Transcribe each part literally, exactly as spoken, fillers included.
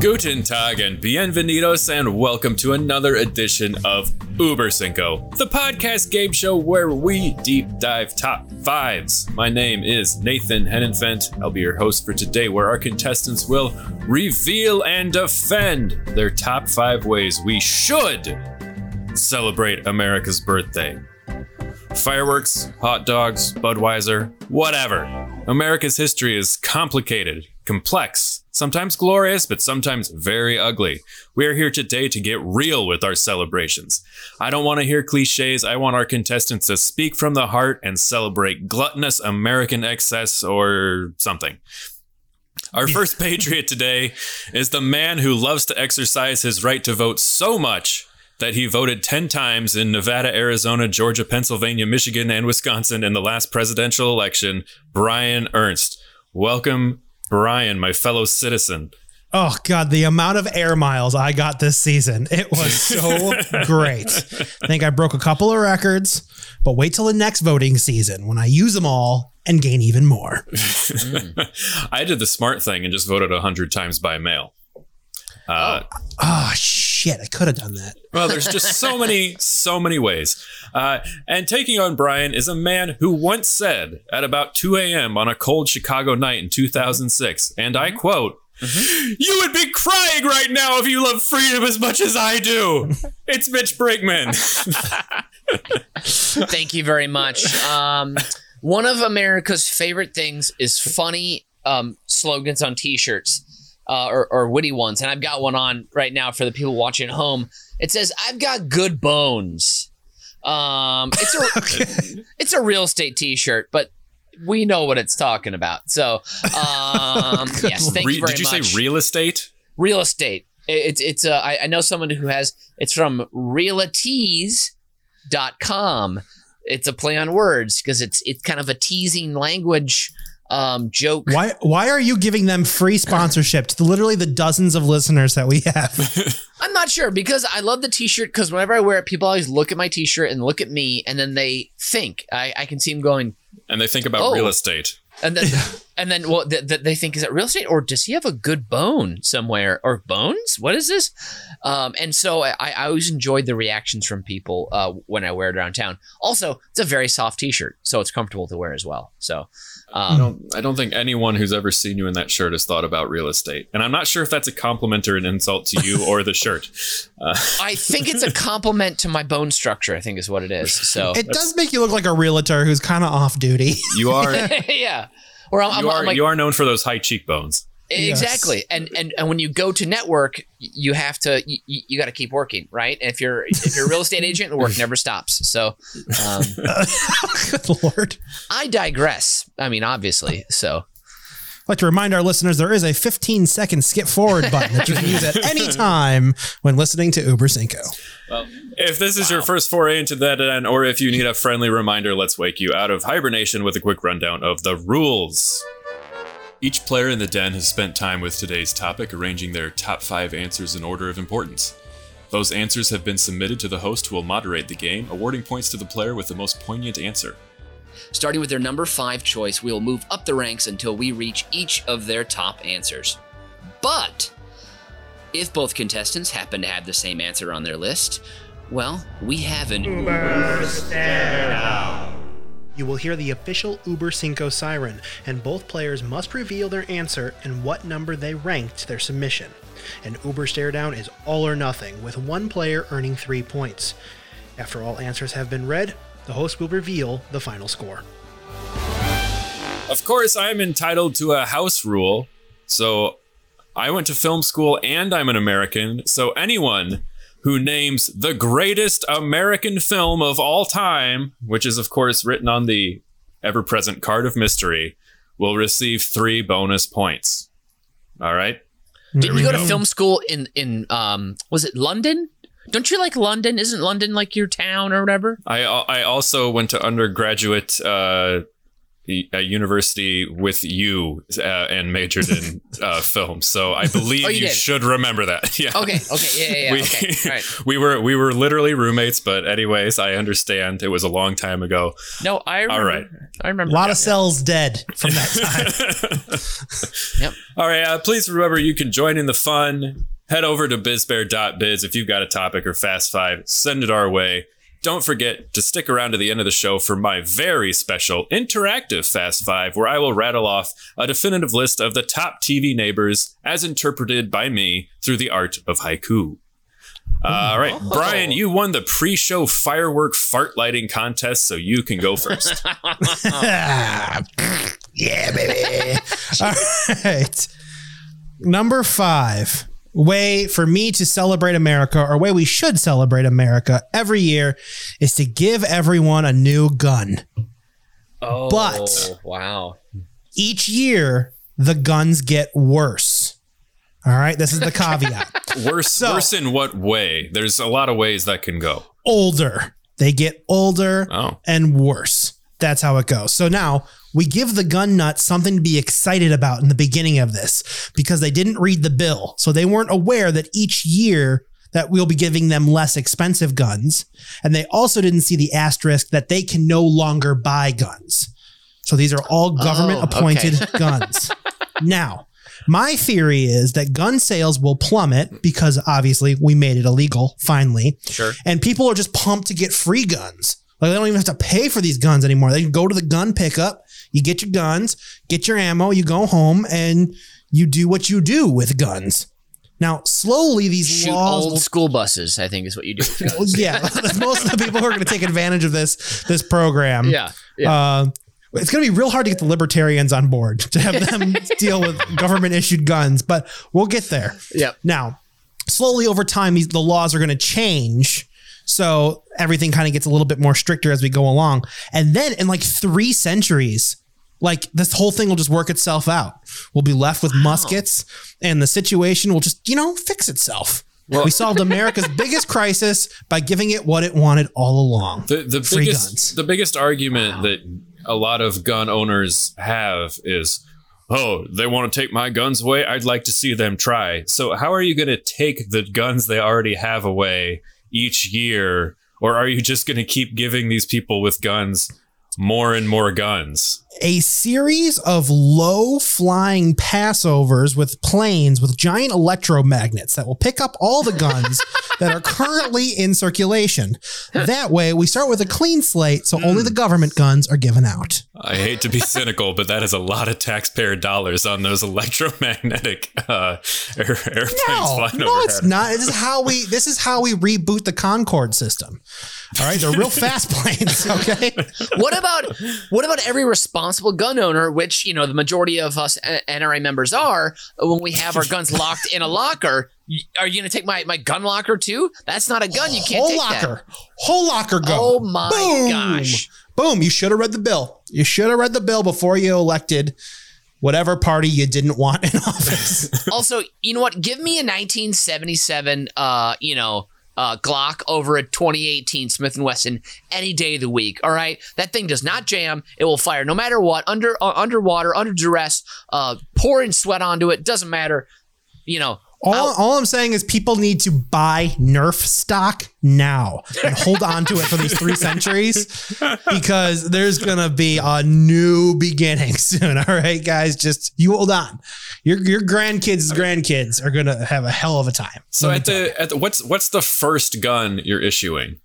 Guten Tag and bienvenidos, and welcome to another edition of Uber Cinco, the podcast game show where we deep dive top fives. My name is Nathan Hennenfent. I'll be your host for today, where our contestants will reveal and defend their top five ways we should celebrate America's birthday. Fireworks, hot dogs, Budweiser, whatever. America's history is complicated, complex, sometimes glorious, but sometimes very ugly. We are here today to get real with our celebrations. I don't want to hear cliches. I want our contestants to speak from the heart and celebrate gluttonous American excess or something. Our first patriot today is the man who loves to exercise his right to vote so much that he voted ten times in Nevada, Arizona, Georgia, Pennsylvania, Michigan, and Wisconsin in the last presidential election, Brian Ernst. Welcome, Brian, my fellow citizen. Oh, God, the amount of air miles I got this season. It was so great. I think I broke a couple of records, but wait till the next voting season when I use them all and gain even more. Mm. I did the smart thing and just voted one hundred times by mail. Uh, oh, oh, shit. I could have done that. Well, there's just so many, so many ways. Uh, and taking on Brian is a man who once said at about two a.m. on a cold Chicago night in two thousand six, and I quote, mm-hmm. "You would be crying right now if you love freedom as much as I do." It's Mitch Brinkman. Thank you very much. Um, one of America's favorite things is funny um, slogans on T-shirts. Uh, or, or witty ones, and I've got one on right now for the people watching at home. It says, "I've got good bones." Um, it's a okay. It's a real estate T-shirt, but we know what it's talking about. So, um, yes, thank Re- you very much. Did you much. say real estate? Real estate. It's it's. Uh, I, I know someone who has. It's from realties dot com. It's a play on words because it's it's kind of a teasing language. Um, joke. Why why are you giving them free sponsorship to literally the dozens of listeners that we have? I'm not sure, because I love the T-shirt, because whenever I wear it, people always look at my T-shirt and look at me, and then they think. I, I can see them going. And they think about oh. real estate. And then, and then well, th- th- they think, is it real estate? Or does he have a good bone somewhere? Or bones? What is this? Um, and so I, I always enjoyed the reactions from people uh, when I wear it around town. Also, it's a very soft T-shirt, so it's comfortable to wear as well. So um, I, don't, I don't think anyone who's ever seen you in that shirt has thought about real estate. And I'm not sure if that's a compliment or an insult to you or the shirt. Uh. I think it's a compliment to my bone structure, I think is what it is. So it does make you look like a realtor who's kind of off duty. You are. Yeah. Or I'm, you, I'm, are, I'm like, you are known for those high cheekbones. Exactly. Yes. And, and and when you go to network, you have to you, you got to keep working, right? And if you're if you're a real estate agent, the work never stops. So, um, good Lord, I digress. I mean, obviously. So, I'd like to remind our listeners there is a fifteen second skip forward button that you can use at any time when listening to Uber Cinco. Well, if this is wow. your first foray into that, and or if you need a friendly reminder, let's wake you out of hibernation with a quick rundown of the rules. Each player in the den has spent time with today's topic, arranging their top five answers in order of importance. Those answers have been submitted to the host, who will moderate the game, awarding points to the player with the most poignant answer. Starting with their number five choice, we will move up the ranks until we reach each of their top answers. But if both contestants happen to have the same answer on their list, well, we have an Uber Cinco. You will hear the official Uber Cinco siren, and both players must reveal their answer and what number they ranked their submission. An Uber stare down is all or nothing, with one player earning three points. After all answers have been read, the host will reveal the final score. Of course, I'm entitled to a house rule, so I went to film school and I'm an American, so anyone who names the greatest American film of all time, which is, of course, written on the ever-present card of mystery, will receive three bonus points. All right? Didn't you go, go to film school in, in um, was it London? Don't you like London? Isn't London like your town or whatever? I I also went to undergraduate uh, a university with you uh, and majored in uh, film. So I believe oh, you, you should remember that. Yeah. Okay. Okay. Yeah. Yeah. yeah. We, okay. All right. we were we were literally roommates, but anyways, I understand it was a long time ago. No, I remember. All right. I remember. A lot yeah, of yeah. cells dead from that time. Yep. All right. Uh, please remember, you can join in the fun. Head over to bizbear dot biz if you've got a topic or fast five. Send it our way. Don't forget to stick around to the end of the show for my very special interactive Fast Five, where I will rattle off a definitive list of the top T V neighbors as interpreted by me through the art of haiku. Uh, all right, oh. Brian, you won the pre-show firework fart lighting contest, so you can go first. Yeah, baby. All right. Number five. Way for me to celebrate America, or way we should celebrate America every year, is to give everyone a new gun. Oh, but wow. Each year, the guns get worse. All right. This is the caveat. worse, so, worse in what way? There's a lot of ways that can go. Older. They get older oh. and worse. That's how it goes. So now we give the gun nuts something to be excited about in the beginning of this, because they didn't read the bill. So they weren't aware that each year that we'll be giving them less expensive guns. And they also didn't see the asterisk that they can no longer buy guns. So these are all government oh, appointed okay. guns. Now, my theory is that gun sales will plummet because obviously we made it illegal finally. Sure. And people are just pumped to get free guns. Like, they don't even have to pay for these guns anymore. They can go to the gun pickup, you get your guns, get your ammo, you go home, and you do what you do with guns. Now, slowly, these Shoot laws... old school buses, I think, is what you do with guns. Yeah. Most of the people who are going to take advantage of this this program. Yeah. yeah. Uh, it's going to be real hard to get the libertarians on board, to have them deal with government-issued guns, but we'll get there. Yeah. Now, slowly over time, these, the laws are going to change. So everything kind of gets a little bit more stricter as we go along. And then in like three centuries, like this whole thing will just work itself out. We'll be left with wow. muskets, and the situation will just, you know, fix itself. Well, we solved America's biggest crisis by giving it what it wanted all along. The, the free biggest, guns. The biggest argument wow. that a lot of gun owners have is, oh, they want to take my guns away. I'd like to see them try. So how are you going to take the guns they already have away each year, or are you just going to keep giving these people with guns more and more guns? A series of low flying passovers with planes with giant electromagnets that will pick up all the guns that are currently in circulation. That way we start with a clean slate. So mm. only the government guns are given out. I hate to be cynical, but that is a lot of taxpayer dollars on those electromagnetic uh, air- airplanes. No, flying no, overhead. It's not. This is how we, this is how we reboot the Concorde system. All right. They're real fast planes. Okay. What about, what about every response? Responsible gun owner, which, you know, the majority of us N R A members are, when we have our guns locked in a locker, are you going to take my, my gun locker too? That's not a gun. You can't whole take locker. That. Whole locker gun. Oh my Boom. gosh. Boom. You should have read the bill. You should have read the bill before you elected whatever party you didn't want in office. Also, you know what? Give me a nineteen seventy-seven, uh, you know, Uh, Glock over a twenty eighteen Smith and Wesson any day of the week. All right, that thing does not jam. It will fire no matter what. Under uh, underwater, under duress, uh, pouring sweat onto it doesn't matter. You know, all I'll, all I'm saying is people need to buy Nerf stock now and hold on to it for these three centuries, because there's gonna be a new beginning soon. All right, guys, just you hold on. Your your grandkids' grandkids are gonna have a hell of a time. So at the, at the what's what's the first gun you're issuing?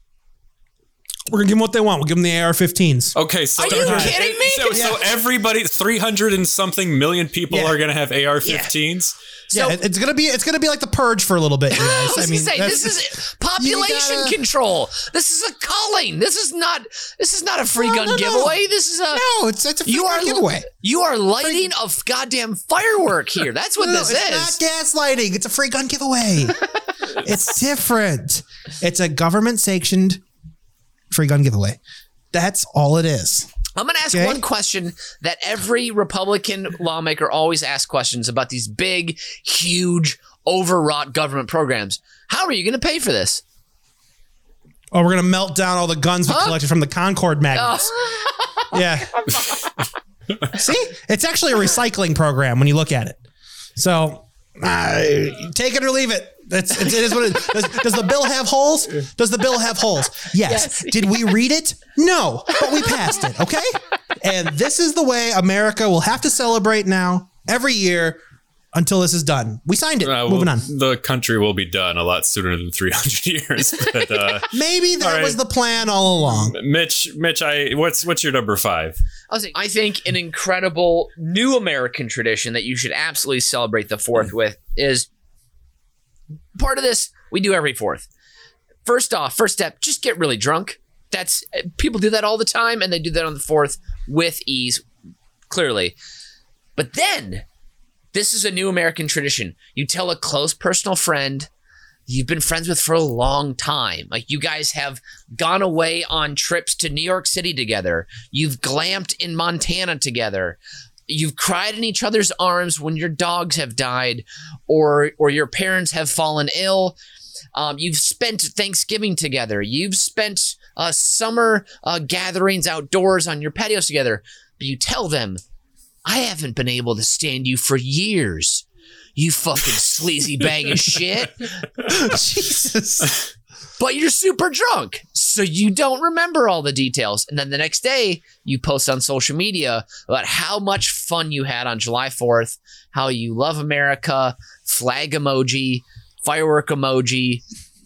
We're gonna give them what they want. We'll give them the A R fifteens. Okay, so are you right. kidding me? So, yeah. so everybody, three hundred and something million people yeah. are gonna have A R fifteens. Yeah, so, yeah, it's gonna be it's gonna be like the purge for a little bit. You guys. I was gonna I mean, say this is population gotta, control. This is a culling. This is not this is not a free no, gun no, giveaway. No. This is a no. It's it's a free you gun are, giveaway. You are lighting free. a goddamn firework here. That's what no, this it's is. It's not gaslighting. It's a free gun giveaway. It's different. It's a government sanctioned free gun giveaway. That's all it is. I'm going to ask okay. one question that every Republican lawmaker always asks questions about these big, huge, overwrought government programs. How are you going to pay for this? Oh, we're going to melt down all the guns we huh? collected from the Concorde magnets. Oh. Yeah. See, it's actually a recycling program when you look at it. So uh, take it or leave it. That's it is what it is. Does, does the bill have holes? Does the bill have holes? Yes. yes. Did we read it? No, but we passed it. Okay. And this is the way America will have to celebrate now every year until this is done. We signed it. Uh, Moving well, on. The country will be done a lot sooner than three hundred years. But, uh, maybe that right. was the plan all along. Mitch, Mitch, I what's what's your number five? I, was I think an incredible new American tradition that you should absolutely celebrate the fourth mm-hmm. with is. Part of this we do every fourth. First off, first step, just get really drunk. That's people do that all the time, and they do that on the fourth with ease, clearly. But then, this is a new American tradition. You tell a close personal friend you've been friends with for a long time. Like you guys have gone away on trips to New York City together. You've glamped in Montana together. You've cried in each other's arms when your dogs have died or or your parents have fallen ill. Um, you've spent Thanksgiving together. You've spent uh, summer uh, gatherings outdoors on your patios together. But you tell them, I haven't been able to stand you for years. You fucking sleazy bag of shit. Jesus. But you're super drunk, so you don't remember all the details. And then the next day, you post on social media about how much fun you had on July fourth, how you love America, flag emoji, firework emoji,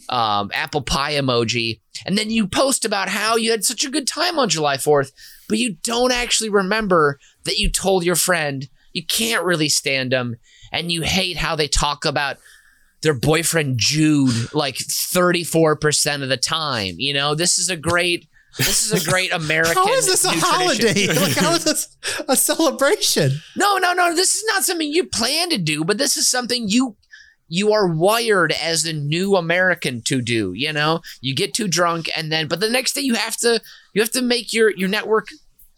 um, apple pie emoji. And then you post about how you had such a good time on July fourth, but you don't actually remember that you told your friend you can't really stand them, and you hate how they talk about their boyfriend Jude like thirty-four percent of the time. You know, this is a great this is a great American How is this a holiday? Like, how is this a celebration? No, no, no. This is not something you plan to do, but this is something you you are wired as a new American to do, you know? You get too drunk and then but the next day you have to you have to make your your network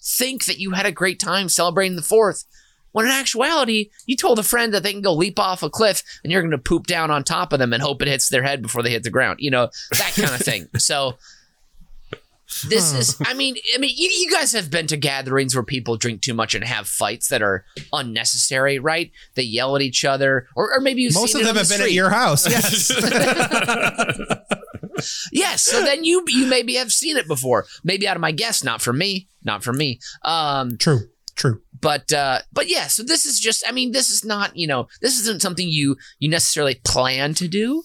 think that you had a great time celebrating the fourth. When in actuality, you told a friend that they can go leap off a cliff and you're going to poop down on top of them and hope it hits their head before they hit the ground. You know, that kind of thing. So this is, I mean, I mean, you, you guys have been to gatherings where people drink too much and have fights that are unnecessary, right? They yell at each other or, or maybe you've Most seen of them have the been street. At your house. Yes. Yes. So then you, you maybe have seen it before. Maybe out of my guess, not for me, not for me. Um, True. True. But uh, but yeah, so this is just, I mean, this is not, you know, this isn't something you you necessarily plan to do,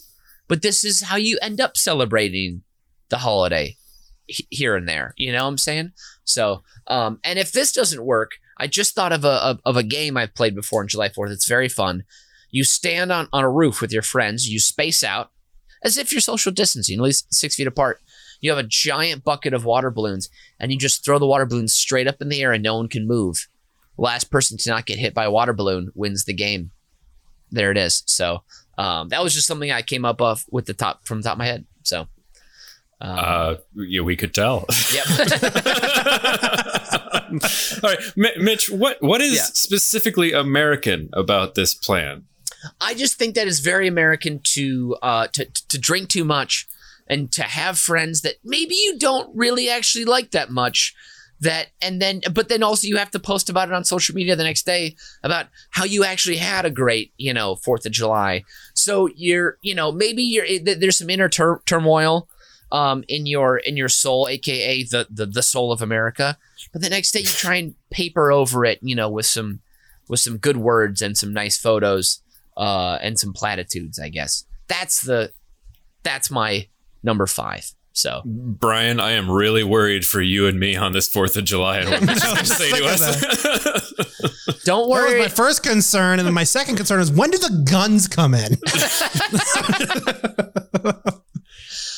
but this is how you end up celebrating the holiday h- here and there. You know what I'm saying? So, um, and if this doesn't work, I just thought of a of, of a game I've played before on July fourth. It's very fun. You stand on, on a roof with your friends. You space out as if you're social distancing, at least six feet apart. You have a giant bucket of water balloons, and you just throw the water balloons straight up in the air and no one can move. Last person to not get hit by a water balloon wins the game. There it is. So um, that was just something I came up of with the top from the top of my head. So um, uh, yeah, we could tell. Yep. All right, M- Mitch, what what is yeah. specifically American about this plan? I just think that it's very American to uh, to to drink too much and to have friends that maybe you don't really actually like that much. That and then, but then also you have to post about it on social media the next day about how you actually had a great, you know, fourth of July. So you're, you know, maybe you're there's some inner tur- turmoil um, in your in your soul, aka the, the the soul of America. But the next day you try and paper over it, you know, with some with some good words and some nice photos uh, and some platitudes, I guess. That's the that's my number five. So, Brian, I am really worried for you and me on this fourth of July. And what you're going to say to us. Don't worry. That was my first concern. And then my second concern is, when do the guns come in?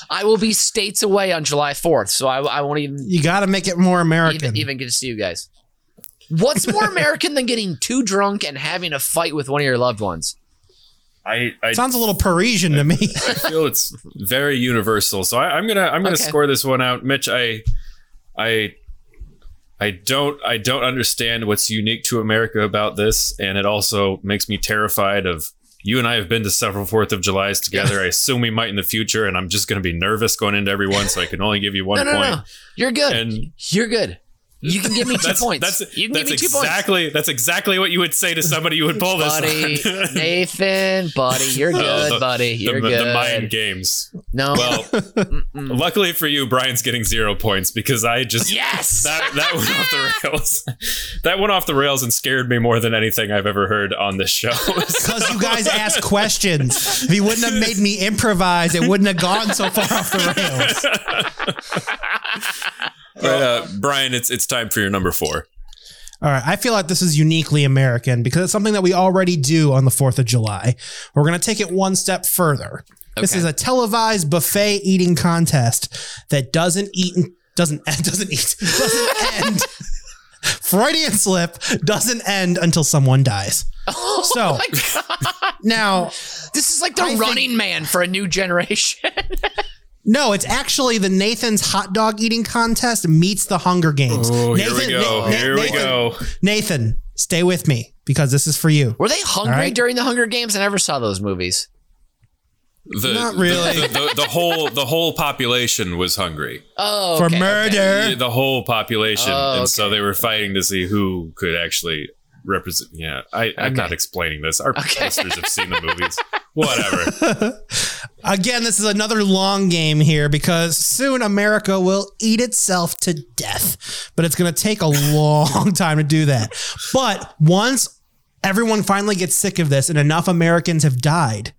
I will be states away on July fourth. So I, I won't even. You got to make it more American. Even, even get to see you guys. What's more American than getting too drunk and having a fight with one of your loved ones? I, I, Sounds a little Parisian I, to me. I feel it's very universal. So I, I'm gonna I'm gonna okay. score this one out, Mitch. I I I don't I don't understand what's unique to America about this, and it also makes me terrified of. You and I have been to several Fourth of Julys together. I assume we might in the future, and I'm just gonna be nervous going into every one. So I can only give you one no, no, point. No. You're good. And you're good. You can give me two that's, points. That's, you can that's give me two exactly, points. That's exactly what you would say to somebody you would pull this buddy, on. Nathan, buddy, you're good, uh, the, buddy. You're the, good. The mind games. No. Well, luckily for you, Brian's getting zero points because I just... Yes! That, that went off the rails. That went off the rails and scared me more than anything I've ever heard on this show. Because so. You guys asked questions. If you wouldn't have made me improvise, it wouldn't have gone so far off the rails. All right, uh, Brian, it's it's time for your number four. All right. I feel like this is uniquely American because it's something that we already do on the fourth of July. We're going to take it one step further. Okay. This is a televised buffet eating contest that doesn't eat, doesn't, doesn't eat, doesn't end. Freudian slip doesn't end until someone dies. Oh so my God. Now this is like the I running think- man for a new generation. No, it's actually the Nathan's hot dog eating contest meets the Hunger Games. Oh, here we go. Na- Na- here Nathan, we go. Nathan, stay with me because this is for you. Were they hungry right? during the Hunger Games? I never saw those movies. The, Not really. The, the, the, the whole the whole population was hungry. Oh, okay, for murder. Okay. The whole population, oh, and okay. so they were fighting to see who could actually represent. Yeah, I, I'm okay. not explaining this. Our okay. listeners have seen the movies. Whatever. Again, this is another long game here because soon America will eat itself to death, but it's going to take a long time to do that. But once everyone finally gets sick of this and enough Americans have died,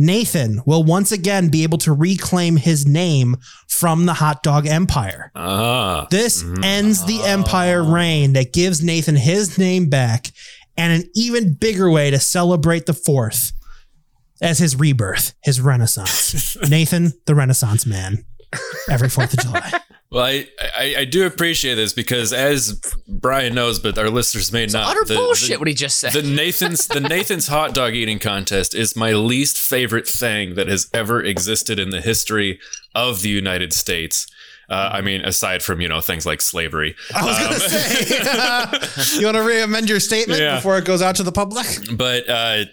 Nathan will once again be able to reclaim his name from the hot dog empire. Uh, this mm, ends the uh, empire reign that gives Nathan his name back and an even bigger way to celebrate the fourth. As his rebirth, his renaissance. Nathan, the Renaissance Man, every fourth of July. Well, I, I, I do appreciate this because as Brian knows, but our listeners may it's not. Utter the, bullshit the, what he just said. The Nathan's, the Nathan's hot dog eating contest is my least favorite thing that has ever existed in the history of the United States. Uh, I mean, aside from, you know, things like slavery. I was going to um, say, uh, you want to re-amend your statement yeah. before it goes out to the public? But... Uh,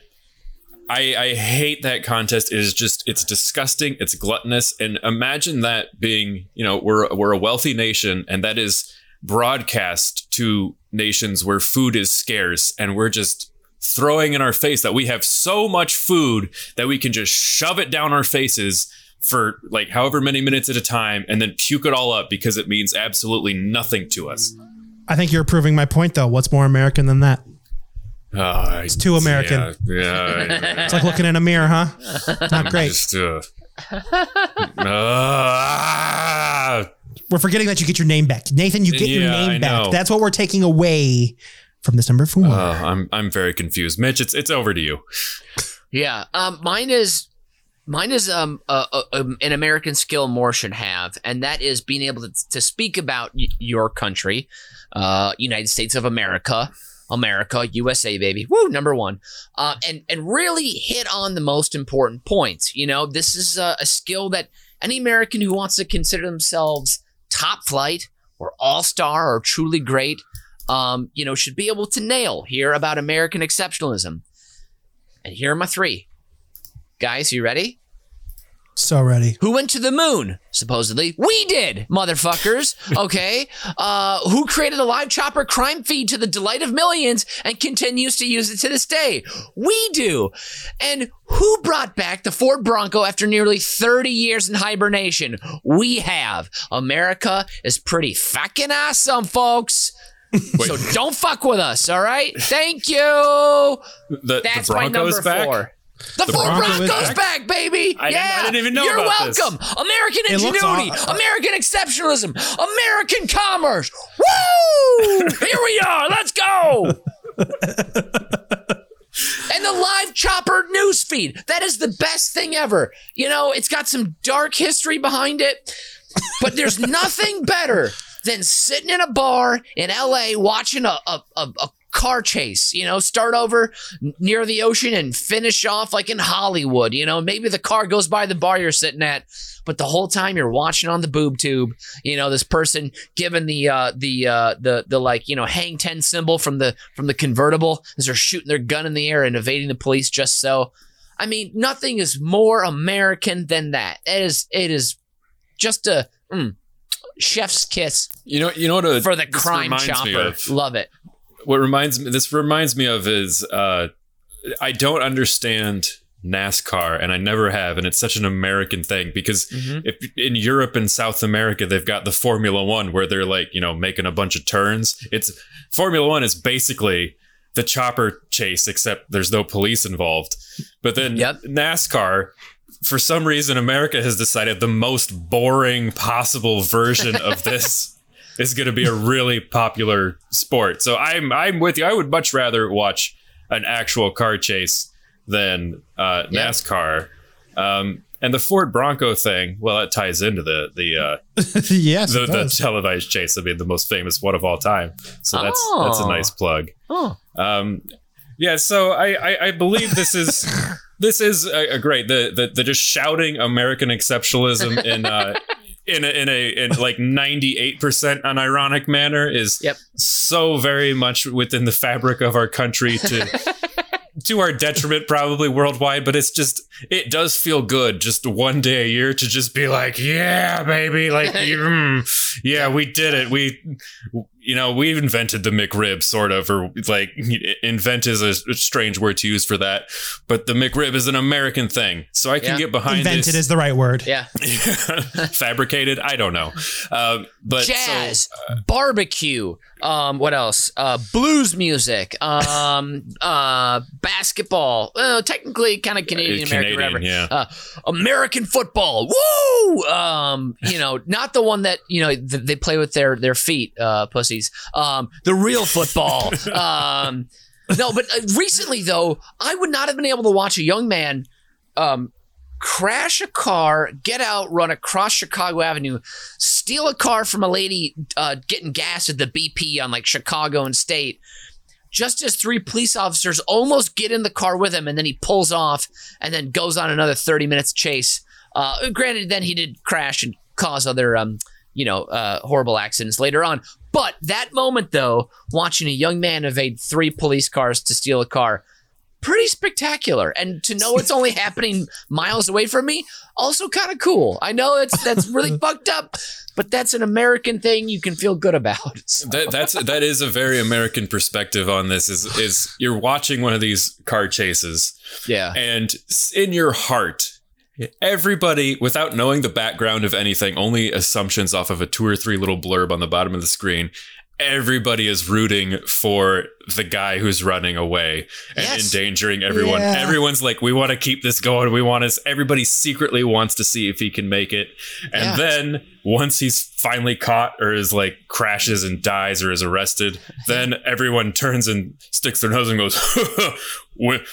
I, I hate that contest. It is just, it's disgusting. It's gluttonous. And imagine that being, you know, we're we're a wealthy nation and that is broadcast to nations where food is scarce. And we're just throwing in our face that we have so much food that we can just shove it down our faces for like however many minutes at a time and then puke it all up because it means absolutely nothing to us. I think you're proving my point, though. What's more American than that? Oh, it's too American. Yeah, yeah, yeah. It's like looking in a mirror, huh? Not great. Just, uh, uh, we're forgetting that you get your name back, Nathan. You get yeah, your name I back. Know. That's what we're taking away from this number four. Uh, I'm I'm very confused, Mitch. It's it's over to you. Yeah, um, mine is mine is um a, a, a, an American skill more should have, and that is being able to to speak about y- your country, uh, United States of America. America, U S A, baby. Woo, number one. Uh, and, and really hit on the most important points. You know, this is a, a skill that any American who wants to consider themselves top flight or all-star or truly great, um, you know, should be able to nail here about American exceptionalism. And here are my three. Guys, you ready? So ready. Who went to the moon? Supposedly. We did, motherfuckers. Okay. Uh, who created a live chopper crime feed to the delight of millions and continues to use it to this day? We do. And who brought back the Ford Bronco after nearly thirty years in hibernation? We have. America is pretty fucking awesome, folks. Wait. So don't fuck with us, all right? Thank you. The, That's the my number back? Four. The, the Ford Bronco Bronco's back? back, baby! I yeah, didn't, I didn't even know you're about welcome. This. American ingenuity, American exceptionalism, American commerce. Woo! Here we are. Let's go. And the live chopper newsfeed. That is the best thing ever. You know, it's got some dark history behind it, but there's nothing better than sitting in a bar in L A watching a a a. a car chase, you know, start over near the ocean and finish off like in Hollywood, you know, maybe the car goes by the bar you're sitting at, but the whole time you're watching on the boob tube, you know, this person giving the, uh, the, uh, the, the like, you know, hang ten symbol from the, from the convertible as they're shooting their gun in the air and evading the police just so. I mean, nothing is more American than that. It is, it is just a, mm, Chef's kiss. You know, you know what? A, for the crime chopper, love it. What reminds me, this reminds me of is uh, I don't understand NASCAR, and I never have, and it's such an American thing because mm-hmm. if in Europe and South America they've got the Formula One where they're like, you know, making a bunch of turns. It's Formula One is basically the chopper chase, except there's no police involved. But then yep. NASCAR, for some reason, America has decided the most boring possible version of this is going to be a really popular sport. So I'm I'm with you. I would much rather watch an actual car chase than uh, NASCAR. Yep. Um, and the Ford Bronco thing, well, that ties into the the uh, yes, the, the televised chase. I mean, the most famous one of all time. So that's oh. that's a nice plug. Oh. Um, yeah. So I, I, I believe this is this is a, a great the, the the just shouting American exceptionalism in uh, in a, in a in like ninety-eight percent unironic manner is yep. so very much within the fabric of our country to. To our detriment, probably worldwide, but it's just, it does feel good just one day a year to just be like, yeah, baby, like, mm, yeah, we did it. We, you know, we invented the McRib, sort of, or like, invent is a strange word to use for that, but the McRib is an American thing. So I can yeah. get behind invented this. Invented is the right word. Yeah. Fabricated, I don't know. Uh, but jazz, so, uh, barbecue. Um, what else? Uh, blues music, um, uh, basketball, uh, technically kind of Canadian American, whatever. Yeah. Uh, American football, woo! Um, you know, not the one that you know th- they play with their their feet, uh, pussies. Um, the real football. um, no, but recently though, I would not have been able to watch a young man, um. crash a car, get out, run across Chicago Avenue, steal a car from a lady uh, getting gas at the B P on like Chicago and State. Just as three police officers almost get in the car with him, and then he pulls off and then goes on another thirty minutes chase. Uh, granted, then he did crash and cause other, um, you know, uh, horrible accidents later on. But that moment, though, watching a young man evade three police cars to steal a car, pretty spectacular, and to know it's only happening miles away from me, also kind of cool. I know it's that's really fucked up, but that's an American thing you can feel good about. So. That that's that is a very American perspective on this. Is is you're watching one of these car chases, yeah, and in your heart, everybody, without knowing the background of anything, only assumptions off of a two or three little blurb on the bottom of the screen. Everybody is rooting for the guy who's running away and yes. endangering everyone. Yeah. Everyone's like, we want to keep this going. We want us. Everybody secretly wants to see if he can make it. And yeah. then once he's finally caught or is like crashes and dies or is arrested, then everyone turns and sticks their nose and goes,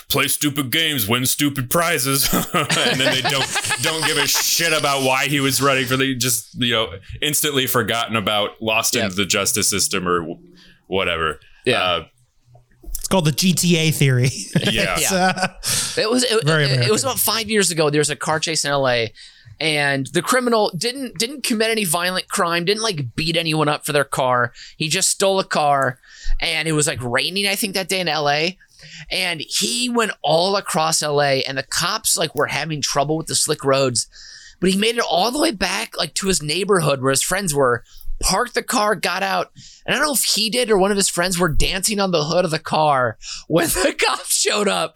play stupid games, win stupid prizes. And then they don't, don't give a shit about why he was running for the just, you know, instantly forgotten about, lost yep. into the justice system or whatever. Yeah. Uh, it's called the G T A theory. Yeah. yeah. Uh, it was, it, it, it was about five years ago. There was a car chase in L A and the criminal didn't, didn't commit any violent crime. Didn't like beat anyone up for their car. He just stole a car, and it was like raining, I think, that day in L A And he went all across L A, and the cops like were having trouble with the slick roads, but he made it all the way back like to his neighborhood where his friends were, parked the car, got out. And I don't know if he did or one of his friends were dancing on the hood of the car when the cops showed up,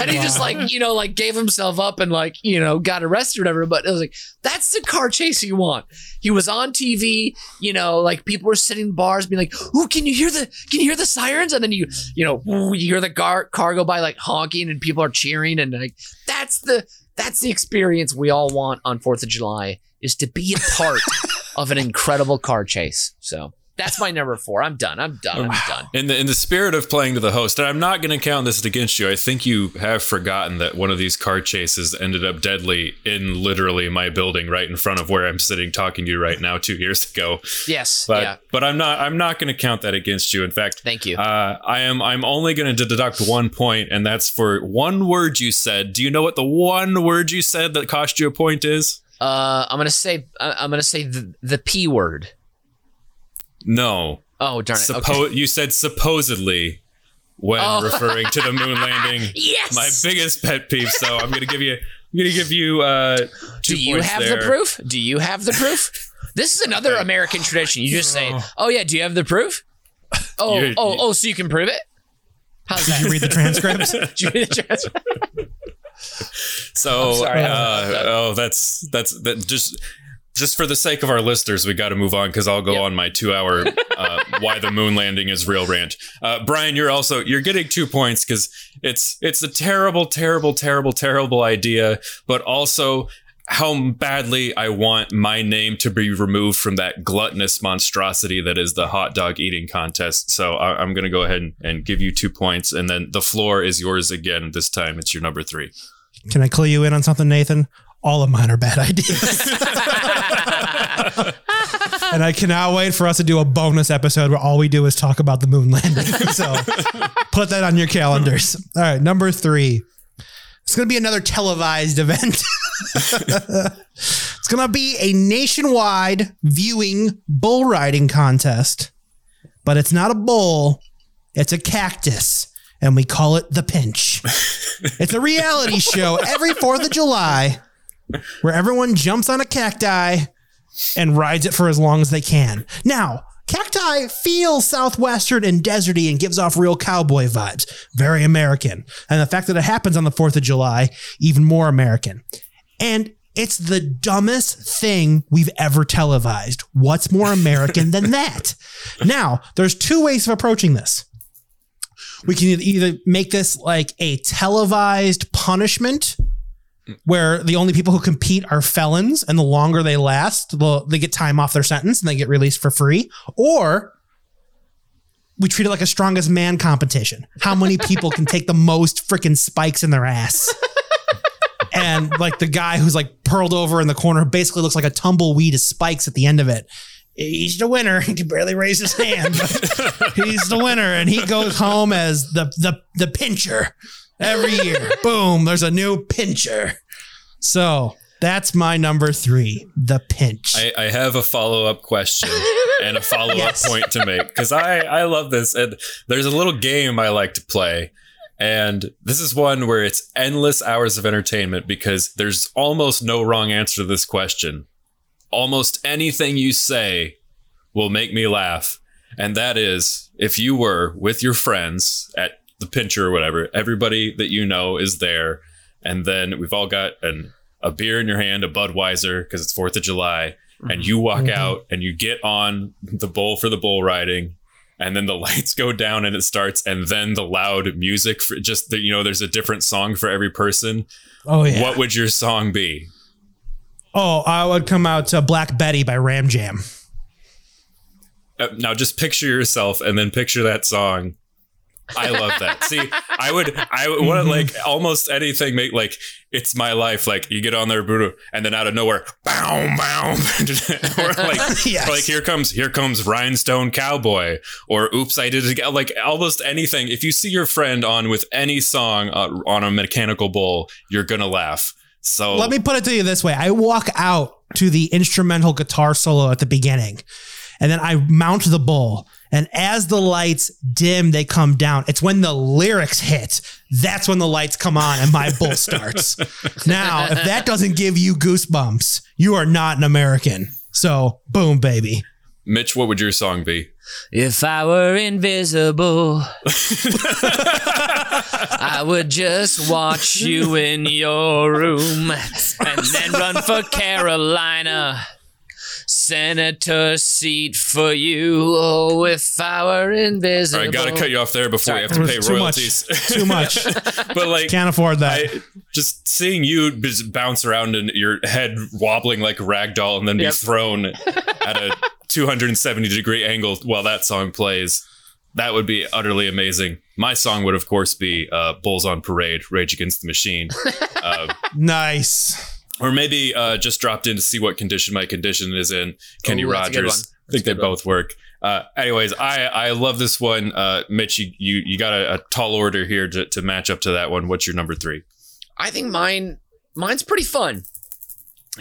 and he wow. just like, you know, like gave himself up and like, you know, got arrested or whatever. But it was like, that's the car chase you want. He was on T V, you know, like people were sitting in bars being like, ooh, can you hear the, can you hear the sirens? And then you, you know, ooh, you hear the gar- car go by like honking and people are cheering. And like, that's the, that's the experience we all want on fourth of July is to be a part of an incredible car chase. So that's my number four. I'm done. I'm done. I'm wow. done. In the in the spirit of playing to the host, and I'm not going to count this against you. I think you have forgotten that one of these car chases ended up deadly in literally my building, right in front of where I'm sitting talking to you right now, two years ago. Yes. But, yeah. but I'm not. I'm not going to count that against you. In fact, thank you. Uh, I am. I'm only going to deduct one point, and that's for one word you said. Do you know what the one word you said that cost you a point is? Uh, I'm going to say. I'm going to say the, the P word. No. Oh, darn it. Suppo- okay. You said supposedly when oh. referring to the moon landing. Yes. My biggest pet peeve. So I'm going to give you, I'm going to give you uh, two points there. Do you have the proof? Do you have the proof? This is another okay. American tradition. You just say, "Oh yeah, do you have the proof?" Oh, you're, oh, you're, oh, so you can prove it? How's that? Did you read the transcripts? Did you read the transcripts? So, sorry, uh, that. oh, that's that's that just. Just for the sake of our listeners, we got to move on because I'll go yep. on my two-hour uh, "Why the Moon Landing is Real" rant. Uh, Brian, you're also you're getting two points because it's it's a terrible, terrible, terrible, terrible idea, but also how badly I want my name to be removed from that gluttonous monstrosity that is the hot dog eating contest. So I, I'm going to go ahead and, and give you two points, and then the floor is yours again. This time, it's your number three. Can I clue you in on something, Nathan? All of mine are bad ideas. And I cannot wait for us to do a bonus episode where all we do is talk about the moon landing. So put that on your calendars. All right. Number three. It's going to be another televised event. It's going to be a nationwide viewing bull riding contest, but it's not a bull. It's a cactus. And we call it The Pinch. It's a reality show every fourth of July. Where everyone jumps on a cacti and rides it for as long as they can. Now, cacti feels southwestern and deserty and gives off real cowboy vibes. Very American. And the fact that it happens on the fourth of July, even more American. And it's the dumbest thing we've ever televised. What's more American than that? Now, there's two ways of approaching this. We can either make this like a televised punishment where the only people who compete are felons, and the longer they last, they get time off their sentence and they get released for free. Or we treat it like a strongest man competition. How many people can take the most freaking spikes in their ass? And like the guy who's like purled over in the corner basically looks like a tumbleweed of spikes at the end of it. He's the winner. He can barely raise his hand. He's the winner, and he goes home as the the the pincher. Every year, boom, there's a new pincher. So that's my number three, The Pinch. I, I have a follow-up question and a follow-up yes. point to make because I, I love this. And there's a little game I like to play. And this is one where it's endless hours of entertainment because there's almost no wrong answer to this question. Almost anything you say will make me laugh. And that is, if you were with your friends at The Pincher or whatever, everybody that you know is there, and then we've all got an a beer in your hand, a Budweiser, because it's fourth of July, and you walk mm-hmm. out and you get on the bull for the bull riding, and then the lights go down and it starts, and then the loud music for just the, you know, there's a different song for every person. Oh yeah. What would your song be? Oh, I would come out to Black Betty by Ram Jam. Uh, now just picture yourself and then picture that song. I love that. See, I would, I would want to like almost anything make like it's my life. Like you get on there, boo, and then out of nowhere, bow, bow, or like, yes. or like here comes, here comes Rhinestone Cowboy, or oops, I did it again. Like almost anything. If you see your friend on with any song uh, on a mechanical bull, you're gonna laugh. So let me put it to you this way: I walk out to the instrumental guitar solo at the beginning, and then I mount the bull. And as the lights dim, they come down. It's when the lyrics hit. That's when the lights come on and my bull starts. Now, if that doesn't give you goosebumps, you are not an American. So, boom, baby. Mitch, what would your song be? If I were invisible, I would just watch you in your room and then run for Carolina. Senator seat for you. Oh, if I were invisible. All right, gotta cut you off there before Sorry. we have to pay too royalties. Much. Too much. But like, can't afford that. I, just seeing you just bounce around and your head wobbling like a rag doll, and then yep. be thrown at a two hundred seventy degree angle while that song plays. That would be utterly amazing. My song would, of course, be uh, "Bulls on Parade," Rage Against the Machine. Uh, nice. Or maybe uh, just dropped in to see what condition my condition is in. Kenny Ooh, Rogers. I think they both one. work. Uh, anyways, I, I love this one. Uh, Mitch, you, you, you got a, a tall order here to, to match up to that one. What's your number three? I think mine mine's pretty fun.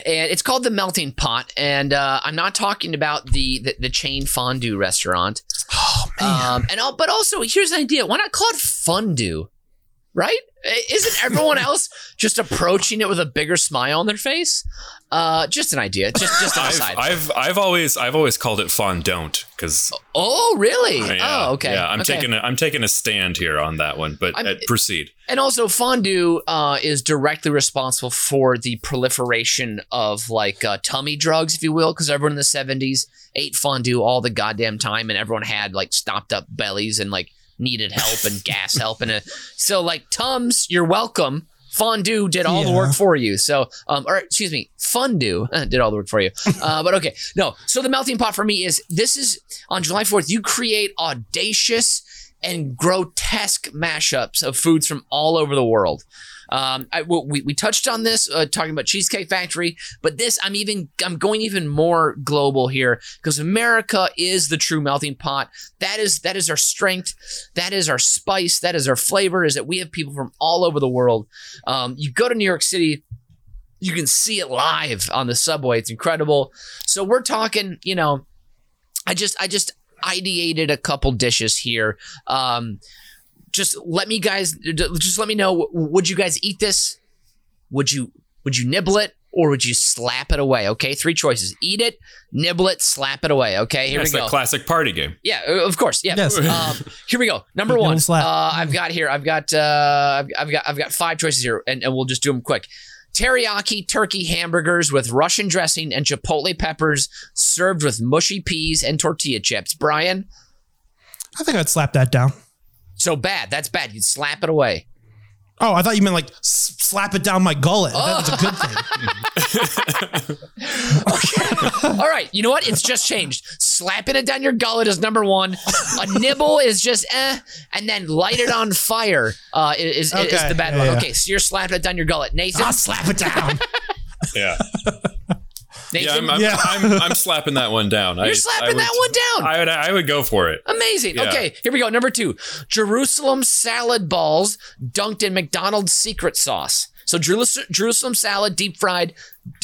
And it's called The Melting Pot. And uh, I'm not talking about the, the, the chain fondue restaurant. Oh, man. Um, and I'll, but also, here's an idea. Why not call it fondue? right? Isn't everyone else just approaching it with a bigger smile on their face? Uh, just an idea. Just just on the side. I've I've always I've always called it fondant because. Oh really? I, yeah, oh okay. Yeah, I'm okay. taking a, I'm taking a stand here on that one, but uh, proceed. And also, fondue uh, is directly responsible for the proliferation of like uh, tummy drugs, if you will, because everyone in the seventies ate fondue all the goddamn time, and everyone had like stopped up bellies and like. Needed help and gas help and a, so like Tums, you're welcome. Fondue did all yeah. the work for you. So, um, or excuse me, fondue did all the work for you. Uh, but okay, no. So the melting pot for me is this is on July fourth. You create audacious and grotesque mashups of foods from all over the world. Um, I, we we touched on this uh, talking about Cheesecake Factory, but this I'm even I'm going even more global here because America is the true melting pot. That is that is our strength, that is our spice, that is our flavor. Is that we have people from all over the world. Um, you go to New York City, you can see it live on the subway. It's incredible. So we're talking, you know, I just I just ideated a couple dishes here. Um, Just let me guys, just let me know, would you guys eat this? Would you would you nibble it or would you slap it away? Okay, three choices. Eat it, nibble it, slap it away. Okay, here yeah, we go. That's the classic party game. Yeah, of course. Yeah. Yes. Um, here we go. Number one. Uh, I've got here, I've got, uh, I've, I've got, I've got five choices here and, and we'll just do them quick. Teriyaki turkey hamburgers with Russian dressing and chipotle peppers served with mushy peas and tortilla chips. Brian? I think I'd slap that down. So bad. That's bad. You'd slap it away. Oh, I thought you meant like s- slap it down my gullet. Oh. That's a good thing. Okay. All right. You know what? It's just changed. Slapping it down your gullet is number one. A nibble is just eh. And then light it on fire uh, is, okay. is the bad yeah, one. Yeah. Okay. So you're slapping it down your gullet. Nathan? I'll slap it down. yeah. Nathan? Yeah, I'm, I'm, yeah. I'm, I'm, I'm slapping that one down. You're I, slapping I would, that one down. I would, I would go for it. Amazing. Yeah. Okay, here we go. Number two, Jerusalem salad balls dunked in McDonald's secret sauce. So Jerusalem salad, deep fried,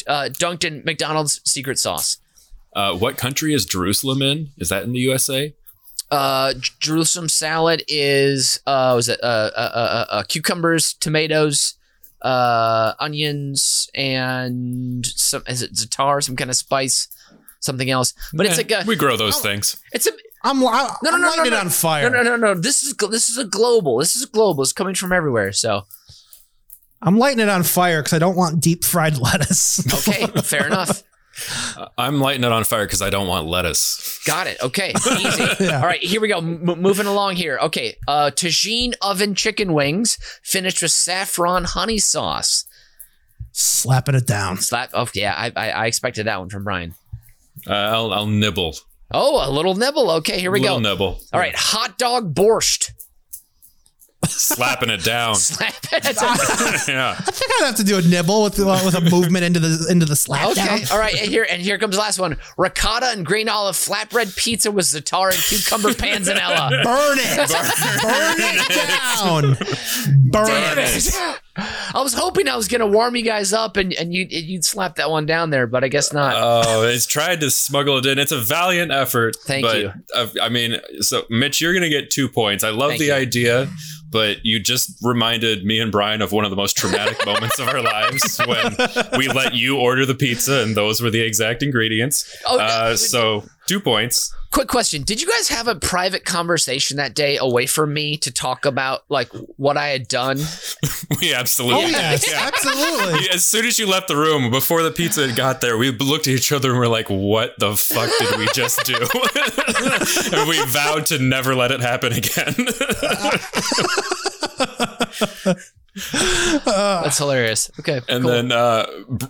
uh, dunked in McDonald's secret sauce. Uh, what country is Jerusalem in? Is that in the U S A? Uh, Jerusalem salad is uh, was it uh, uh, uh, uh, cucumbers, tomatoes. Uh, onions and some is it za'atar, some kind of spice, something else. But yeah, it's like a, we grow those things. It's a I'm I, no no I'm no lighting no, no, on fire. No no no no. This is this is a global. This is a global. It's coming from everywhere. So I'm lighting it on fire because I don't want deep fried lettuce. Okay, fair enough. I'm lighting it on fire because I don't want lettuce. Got it. Okay, easy. yeah. All right, here we go. M- moving along here. Okay, uh, tagine oven chicken wings finished with saffron honey sauce. Slapping it down. Slap. Oh yeah, I I, I expected that one from Brian. Uh, I'll I'll nibble. Oh, a little nibble. Okay, here we little go. Little nibble. All right, hot dog borscht. Slapping it down. Slapping it down. yeah. I think I'd have to do a nibble with uh, with a movement into the into the slap. Okay. Down. All right. And here and here comes the last one. Ricotta and green olive flatbread pizza with za'atar and cucumber panzanella. Burn it. Burn, Burn it down. Burn Damn it. it. I was hoping I was gonna warm you guys up and, and you you'd slap that one down there, but I guess not. Oh, it's tried to smuggle it in. It's a valiant effort. Thank but, you. Uh, I mean, so Mitch, you're gonna get two points. I love Thank the you. idea, but you just reminded me and Brian of one of the most traumatic moments of our lives when we let you order the pizza and those were the exact ingredients. Oh, uh, no. So two points. Quick question. Did you guys have a private conversation that day away from me to talk about like what I had done? We absolutely. Oh, yes, yeah. Absolutely. As soon as you left the room, before the pizza got there, we looked at each other and we're like, what the fuck did we just do? And we vowed to never let it happen again. That's hilarious. Okay. And cool. then uh,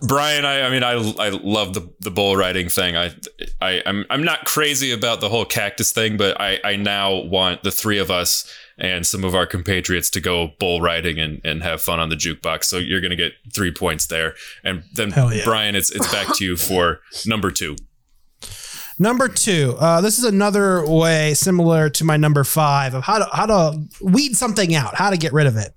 Brian, I, I mean, I I love the, the bull riding thing. I, I, I'm I'm not crazy about the whole cactus thing, but I, I now want the three of us and some of our compatriots to go bull riding and, and have fun on the jukebox. So you're going to get three points there. And then, yeah. Brian, it's it's back to you for number two. Number two, uh, this is another way similar to my number five of how to, how to weed something out, how to get rid of it.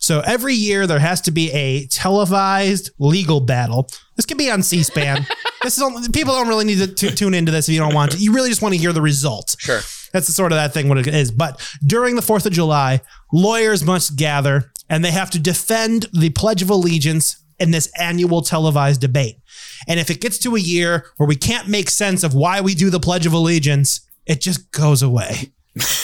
So every year there has to be a televised legal battle. This could be on C-SPAN. This is only, people don't really need to t- tune into this if you don't want to. You really just want to hear the results. Sure. That's the sort of that thing what it is. But during the fourth of July, lawyers must gather and they have to defend the Pledge of Allegiance in this annual televised debate. And if it gets to a year where we can't make sense of why we do the Pledge of Allegiance, it just goes away.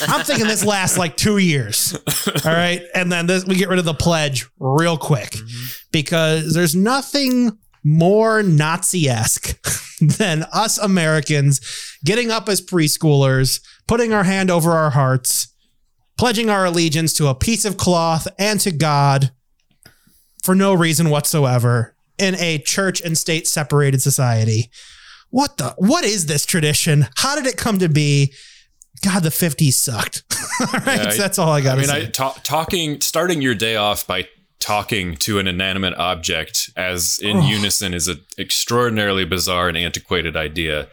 I'm thinking this lasts like two years. All right. And then this, we get rid of the pledge real quick, mm-hmm. because there's nothing more Nazi-esque than us Americans getting up as preschoolers, putting our hand over our hearts, pledging our allegiance to a piece of cloth and to God for no reason whatsoever in a church and state separated society. What the, what is this tradition? How did it come to be? God, the fifties sucked. All right. Yeah, so that's all I got to say. I mean, I, ta- talking, starting your day off by talking to an inanimate object as in oh. unison is an extraordinarily bizarre and antiquated idea.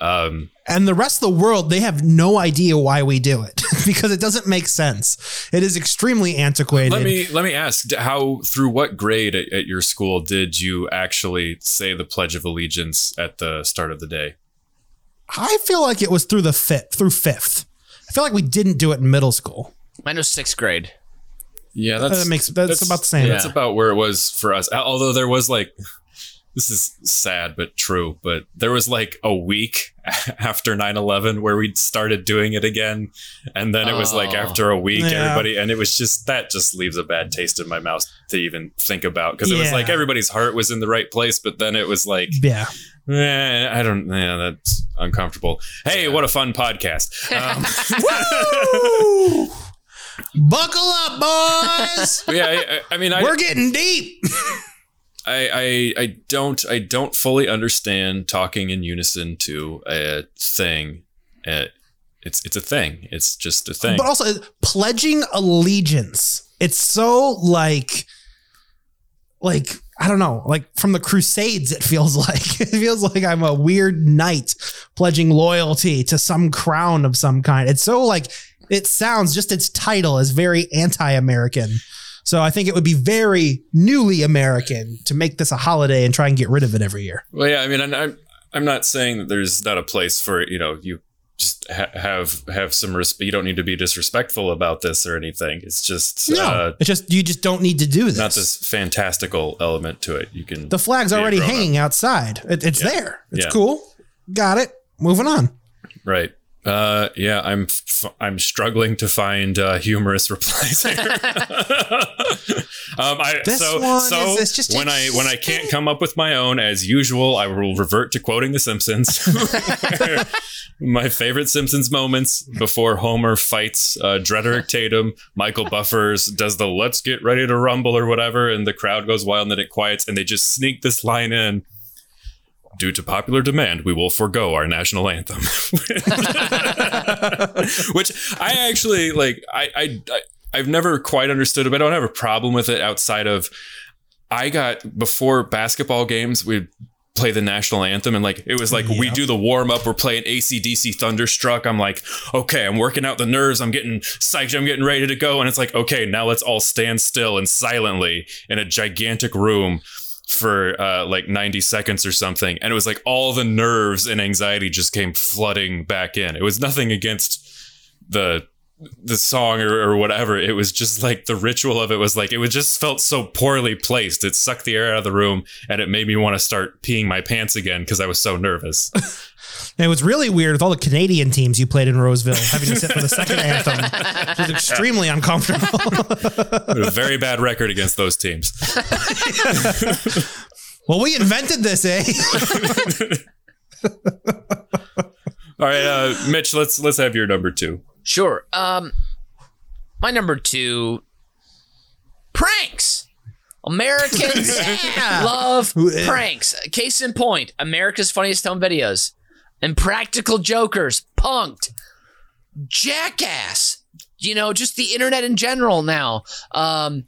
Um, and the rest of the world, they have no idea why we do it because it doesn't make sense. It is extremely antiquated. Let me, let me ask how, through what grade at, at your school did you actually say the Pledge of Allegiance at the start of the day? I feel like it was through the fifth, through fifth. I feel like we didn't do it in middle school. Mine was sixth grade. Yeah, that's that makes that's, that's about the same. Yeah. That's about where it was for us. Although there was like, this is sad but true, but there was like a week after nine eleven where we started doing it again, and then it was oh. like after a week, yeah. everybody, and it was just that just leaves a bad taste in my mouth to even think about because it yeah. was like everybody's heart was in the right place, but then it was like yeah. Eh, I don't yeah, that's uncomfortable. Hey, what a fun podcast. Um, Woo! Buckle up, boys. Yeah, I, I mean I, we're getting deep. I, I I don't I don't fully understand talking in unison to a thing. Uh, it's it's a thing. It's just a thing. But also pledging allegiance. It's so like like I don't know, like from the Crusades, it feels like it feels like I'm a weird knight pledging loyalty to some crown of some kind. It's so like it sounds just its title is very anti-American. So I think it would be very newly American to make this a holiday and try and get rid of it every year. Well, yeah, I mean, I'm I'm not saying that there's not a place for, you know, you just ha- have have some respect. You don't need to be disrespectful about this or anything. It's just no, uh, it's just you just don't need to do this. Not this fantastical element to it. You can the flag's already hanging up. outside. It, it's yeah. there. It's yeah. cool. Got it. Moving on. Right. Uh, yeah. I'm f- I'm struggling to find uh, humorous replies here. um, I, this so one so is, it's just when I when I can't come up with my own, as usual, I will revert to quoting The Simpsons. My favorite Simpsons moments before Homer fights uh, Drederick Tatum, Michael Buffer's does the let's get ready to rumble or whatever, and the crowd goes wild and then it quiets and they just sneak this line in. Due to popular demand, we will forego our national anthem. Which I actually like, I, I, I, I've never quite understood it, but I don't have a problem with it outside of I got before basketball games, we'd play the national anthem and like it was like yeah. we do the warm-up, we're playing A C D C Thunderstruck. I'm like, okay, I'm working out the nerves, I'm getting psyched, I'm getting ready to go. And it's like, okay, now let's all stand still and silently in a gigantic room for uh, like ninety seconds or something. And it was like all the nerves and anxiety just came flooding back in. It was nothing against the the song or, or whatever. It was just like the ritual of it was like, it was just felt so poorly placed. It sucked the air out of the room and it made me want to start peeing my pants again because I was so nervous. It was really weird with all the Canadian teams you played in Roseville, having to sit for the second anthem. It was extremely uncomfortable. A very bad record against those teams. Well, we invented this, eh? All right, uh, Mitch, let's let's have your number two. Sure. Um, my number two, pranks. Americans yeah. love pranks. Case in point, America's Funniest Home Videos, Impractical Jokers, Punk'd, Jackass. You know, just the internet in general now. Um,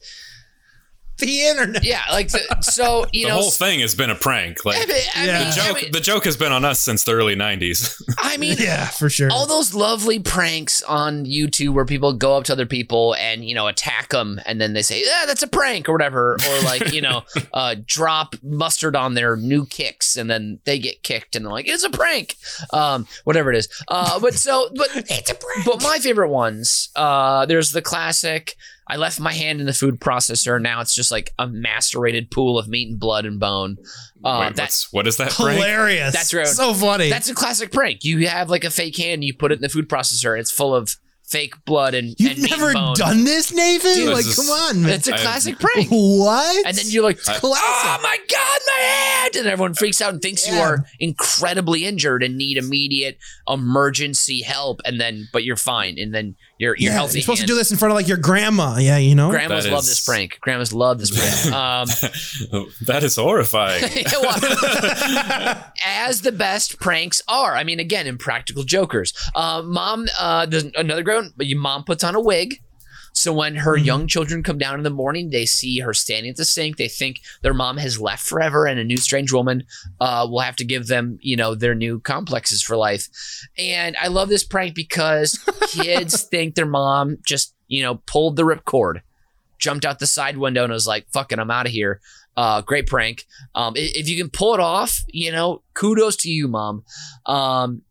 the internet. Yeah, like the, so you the know the whole thing has been a prank. Like I mean, I yeah. mean, the joke, I mean, the joke has been on us since the early nineties. I mean, yeah, for sure. All those lovely pranks on YouTube where people go up to other people and you know attack them, and then they say, "Yeah, that's a prank" or whatever, or like you know, uh, drop mustard on their new kicks, and then they get kicked, and they're like, "It's a prank," um, whatever it is. Uh, but so, but it's a prank. But my favorite ones, uh, there's the classic. I left my hand in the food processor. Now it's just like a macerated pool of meat and blood and bone. Uh, Wait, that's what is that? Hilarious. Prank? That's right. So funny. That's a classic prank. You have like a fake hand, you put it in the food processor. It's full of fake blood and you've and never bone. Done this, Nathan. Dude, like, just, come on, man. It's a classic I, prank. What? And then you're like, I, oh my god, my hand! And everyone freaks out and thinks yeah. you are incredibly injured and need immediate emergency help. And then, but you're fine. And then you're you're yeah, healthy. You're supposed hand. to do this in front of like your grandma. Yeah, you know. Grandmas that love is, this prank. Grandmas love this prank. Um, that is horrifying. As the best pranks are, I mean, again, Impractical Jokers. Uh, mom, uh, another grown. But your mom puts on a wig, so when her mm-hmm. young children come down in the morning, they see her standing at the sink. They think their mom has left forever, and a new strange woman uh, will have to give them, you know, their new complexes for life. And I love this prank because kids think their mom just, you know, pulled the ripcord, jumped out the side window, and was like, "Fucking, I'm out of here." Uh, great prank. Um, if you can pull it off, you know, kudos to you, mom. Um,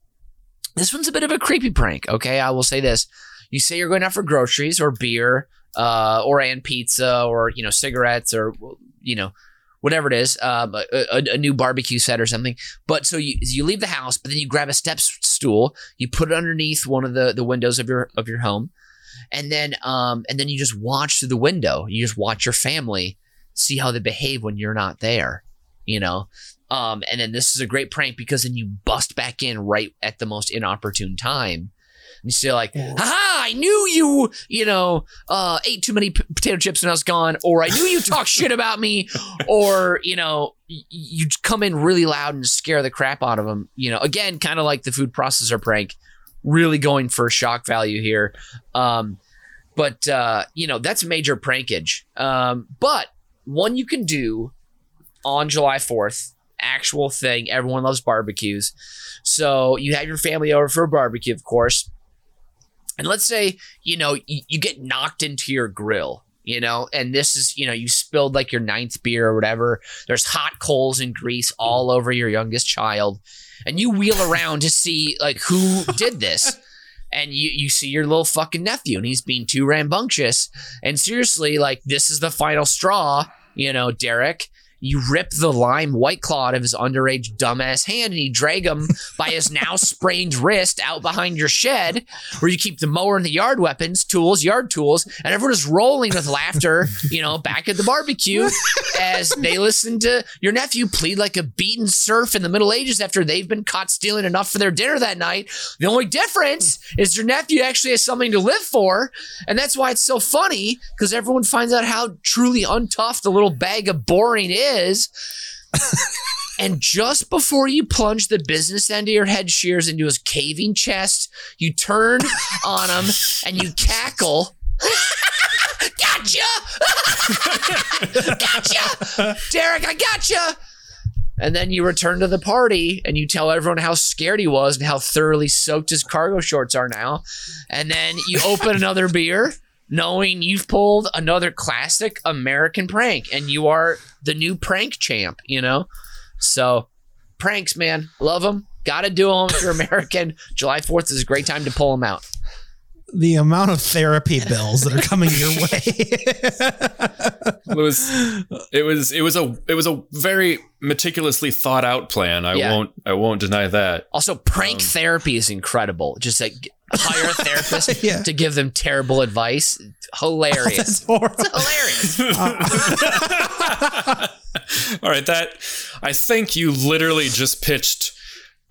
This one's a bit of a creepy prank, okay? I will say this. You say you're going out for groceries or beer uh, or and pizza or, you know, cigarettes or, you know, whatever it is, um, a, a, a new barbecue set or something. But so you you leave the house, but then you grab a step stool. You put it underneath one of the, the windows of your of your home. And then um, and then you just watch through the window. You just watch your family, see how they behave when you're not there, you know? Um, and then this is a great prank because then you bust back in right at the most inopportune time. And so you're like, haha, I knew you, you know, uh, ate too many p- potato chips when I was gone, or I knew you talked shit about me, or, you know, y- you come in really loud and scare the crap out of them. You know, again, kind of like the food processor prank, really going for shock value here. Um, but, uh, you know, that's major prankage. Um, but one you can do on July fourth. Actual thing. Everyone loves barbecues. So you have your family over for a barbecue, of course. And let's say, you know, you, you get knocked into your grill, you know, and this is, you know, you spilled like your ninth beer or whatever. There's hot coals and grease all over your youngest child. And you wheel around to see like who did this. And you, you see your little fucking nephew and he's being too rambunctious. And seriously, like this is the final straw, you know, Derek. You rip the lime White Claw out of his underage dumbass hand and you drag him by his now sprained wrist out behind your shed where you keep the mower and the yard weapons, tools, yard tools, and everyone is rolling with laughter, you know, back at the barbecue as they listen to your nephew plead like a beaten serf in the Middle Ages after they've been caught stealing enough for their dinner that night. The only difference is your nephew actually has something to live for, and that's why it's so funny because everyone finds out how truly untough the little bag of boring is. is and just before you plunge the business end of your head shears into his caving chest, you turn on him and you cackle. Gotcha! Gotcha! Derek, I gotcha! And then you return to the party and you tell everyone how scared he was and how thoroughly soaked his cargo shorts are now. And then you open another beer knowing you've pulled another classic American prank and you are the new prank champ, you know? So pranks, man, love them. Got to do them if you're American. July fourth is a great time to pull them out. The amount of therapy bills that are coming your way. Louis, it was it was a it was a very meticulously thought out plan. I yeah. won't I won't deny that. Also, prank um, therapy is incredible. Just like hire a therapist yeah. to give them terrible advice. Hilarious. That's horrible. It's hilarious. Uh, All right, that I think you literally just pitched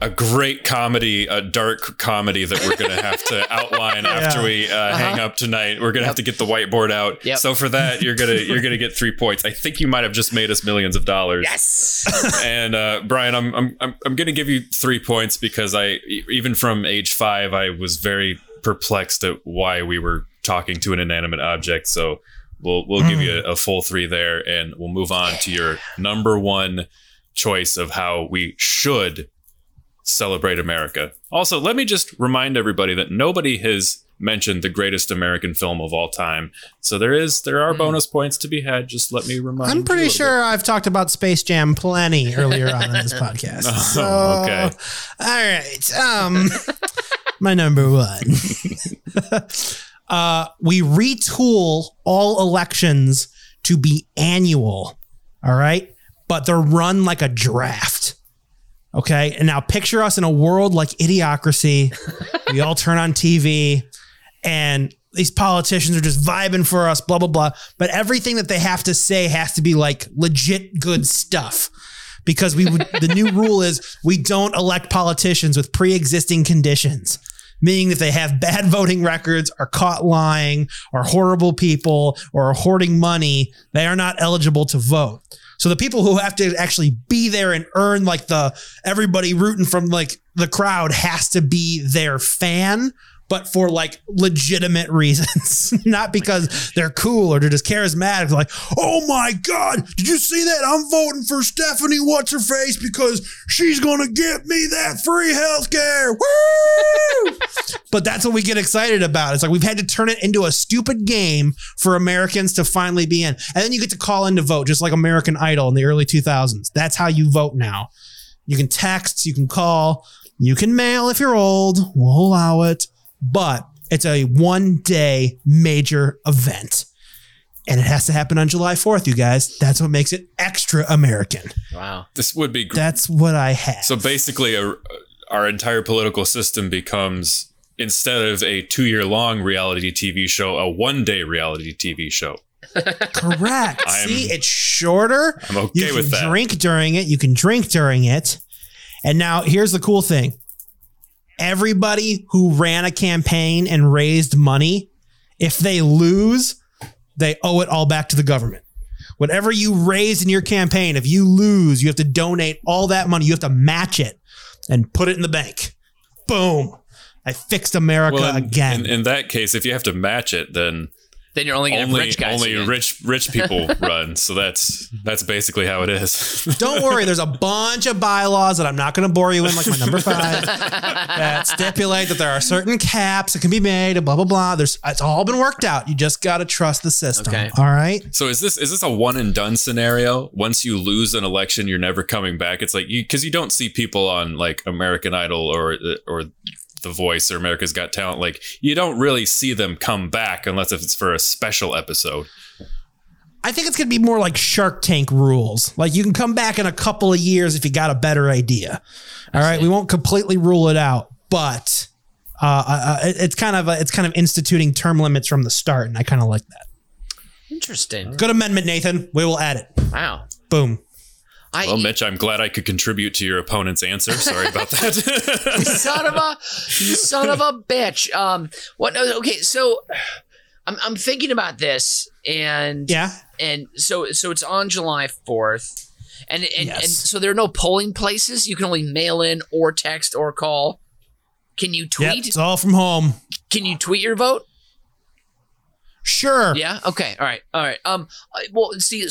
a great comedy, a dark comedy that we're going to have to outline yeah. after we uh, uh-huh. hang up tonight. We're going to yep. have to get the whiteboard out. Yep. So for that, you're going to you're going to get three points. I think you might have just made us millions of dollars. Yes. And uh, Brian, I'm I'm I'm, I'm going to give you three points because I even from age five, I was very perplexed at why we were talking to an inanimate object. So we'll we'll mm. give you a, a full three there, and we'll move on to your number one choice of how we should celebrate America. Also, let me just remind everybody that nobody has mentioned the greatest American film of all time. So there is there are mm. bonus points to be had. Just let me remind you. I'm pretty you sure bit. I've talked about Space Jam plenty earlier on in this podcast. Oh, so, okay. All right. Um, my number one. Uh, we retool all elections to be annual. All right. But they're run like a draft. Okay. And now picture us in a world like Idiocracy. We all turn on T V and these politicians are just vibing for us, blah, blah, blah. But everything that they have to say has to be like legit good stuff. Because we would, the new rule is we don't elect politicians with pre-existing conditions, meaning that they have bad voting records, are caught lying, are horrible people, or are hoarding money. They are not eligible to vote. So the people who have to actually be there and earn like the everybody rooting from like the crowd has to be their fan, but for like legitimate reasons, not because they're cool or they're just charismatic. Like, oh my God, did you see that? I'm voting for Stephanie what's her face because she's going to get me that free healthcare. Woo! But that's what we get excited about. It's like we've had to turn it into a stupid game for Americans to finally be in. And then you get to call in to vote, just like American Idol in the early two thousands. That's how you vote now. You can text, you can call, you can mail if you're old. We'll allow it. But it's a one-day major event. And it has to happen on July fourth, you guys. That's what makes it extra American. Wow. This would be great. That's what I had. So basically, a, our entire political system becomes... instead of a two-year-long reality T V show, a one-day reality T V show. Correct. I'm, See, it's shorter. I'm okay you with that. You can drink during it. You can drink during it. And now here's the cool thing. Everybody who ran a campaign and raised money, if they lose, they owe it all back to the government. Whatever you raise in your campaign, if you lose, you have to donate all that money. You have to match it and put it in the bank. Boom. I fixed America well, in, again. In, in that case, if you have to match it, then then you're only only rich guys only again. rich rich people run. So that's that's basically how it is. Don't worry, there's a bunch of bylaws that I'm not going to bore you in, like my number five, that stipulate that there are certain caps that can be made and blah blah blah. There's it's all been worked out. You just got to trust the system. Okay. All right. So is this is this a one and done scenario? Once you lose an election, you're never coming back. It's like you because you don't see people on like American Idol or or. The Voice or America's Got Talent, like you don't really see them come back unless if it's for a special episode. I think it's going to be more like Shark Tank rules. Like you can come back in a couple of years if you got a better idea. All right. We won't completely rule it out, but uh, uh, it's kind of a, it's kind of instituting term limits from the start. And I kind of like that. Interesting. Good amendment, Nathan. We will add it. Wow. Boom. I well, Mitch, I'm glad I could contribute to your opponent's answer. Sorry about that. son of a, son of a bitch. Um, what? Okay, so I'm I'm thinking about this, and yeah, and so so it's on July fourth, and and, yes. and so there are no polling places. You can only mail in or text or call. Can you tweet? Yep, it's all from home. Can you tweet your vote? Sure. Yeah. Okay. All right. All right. Um. Well, see,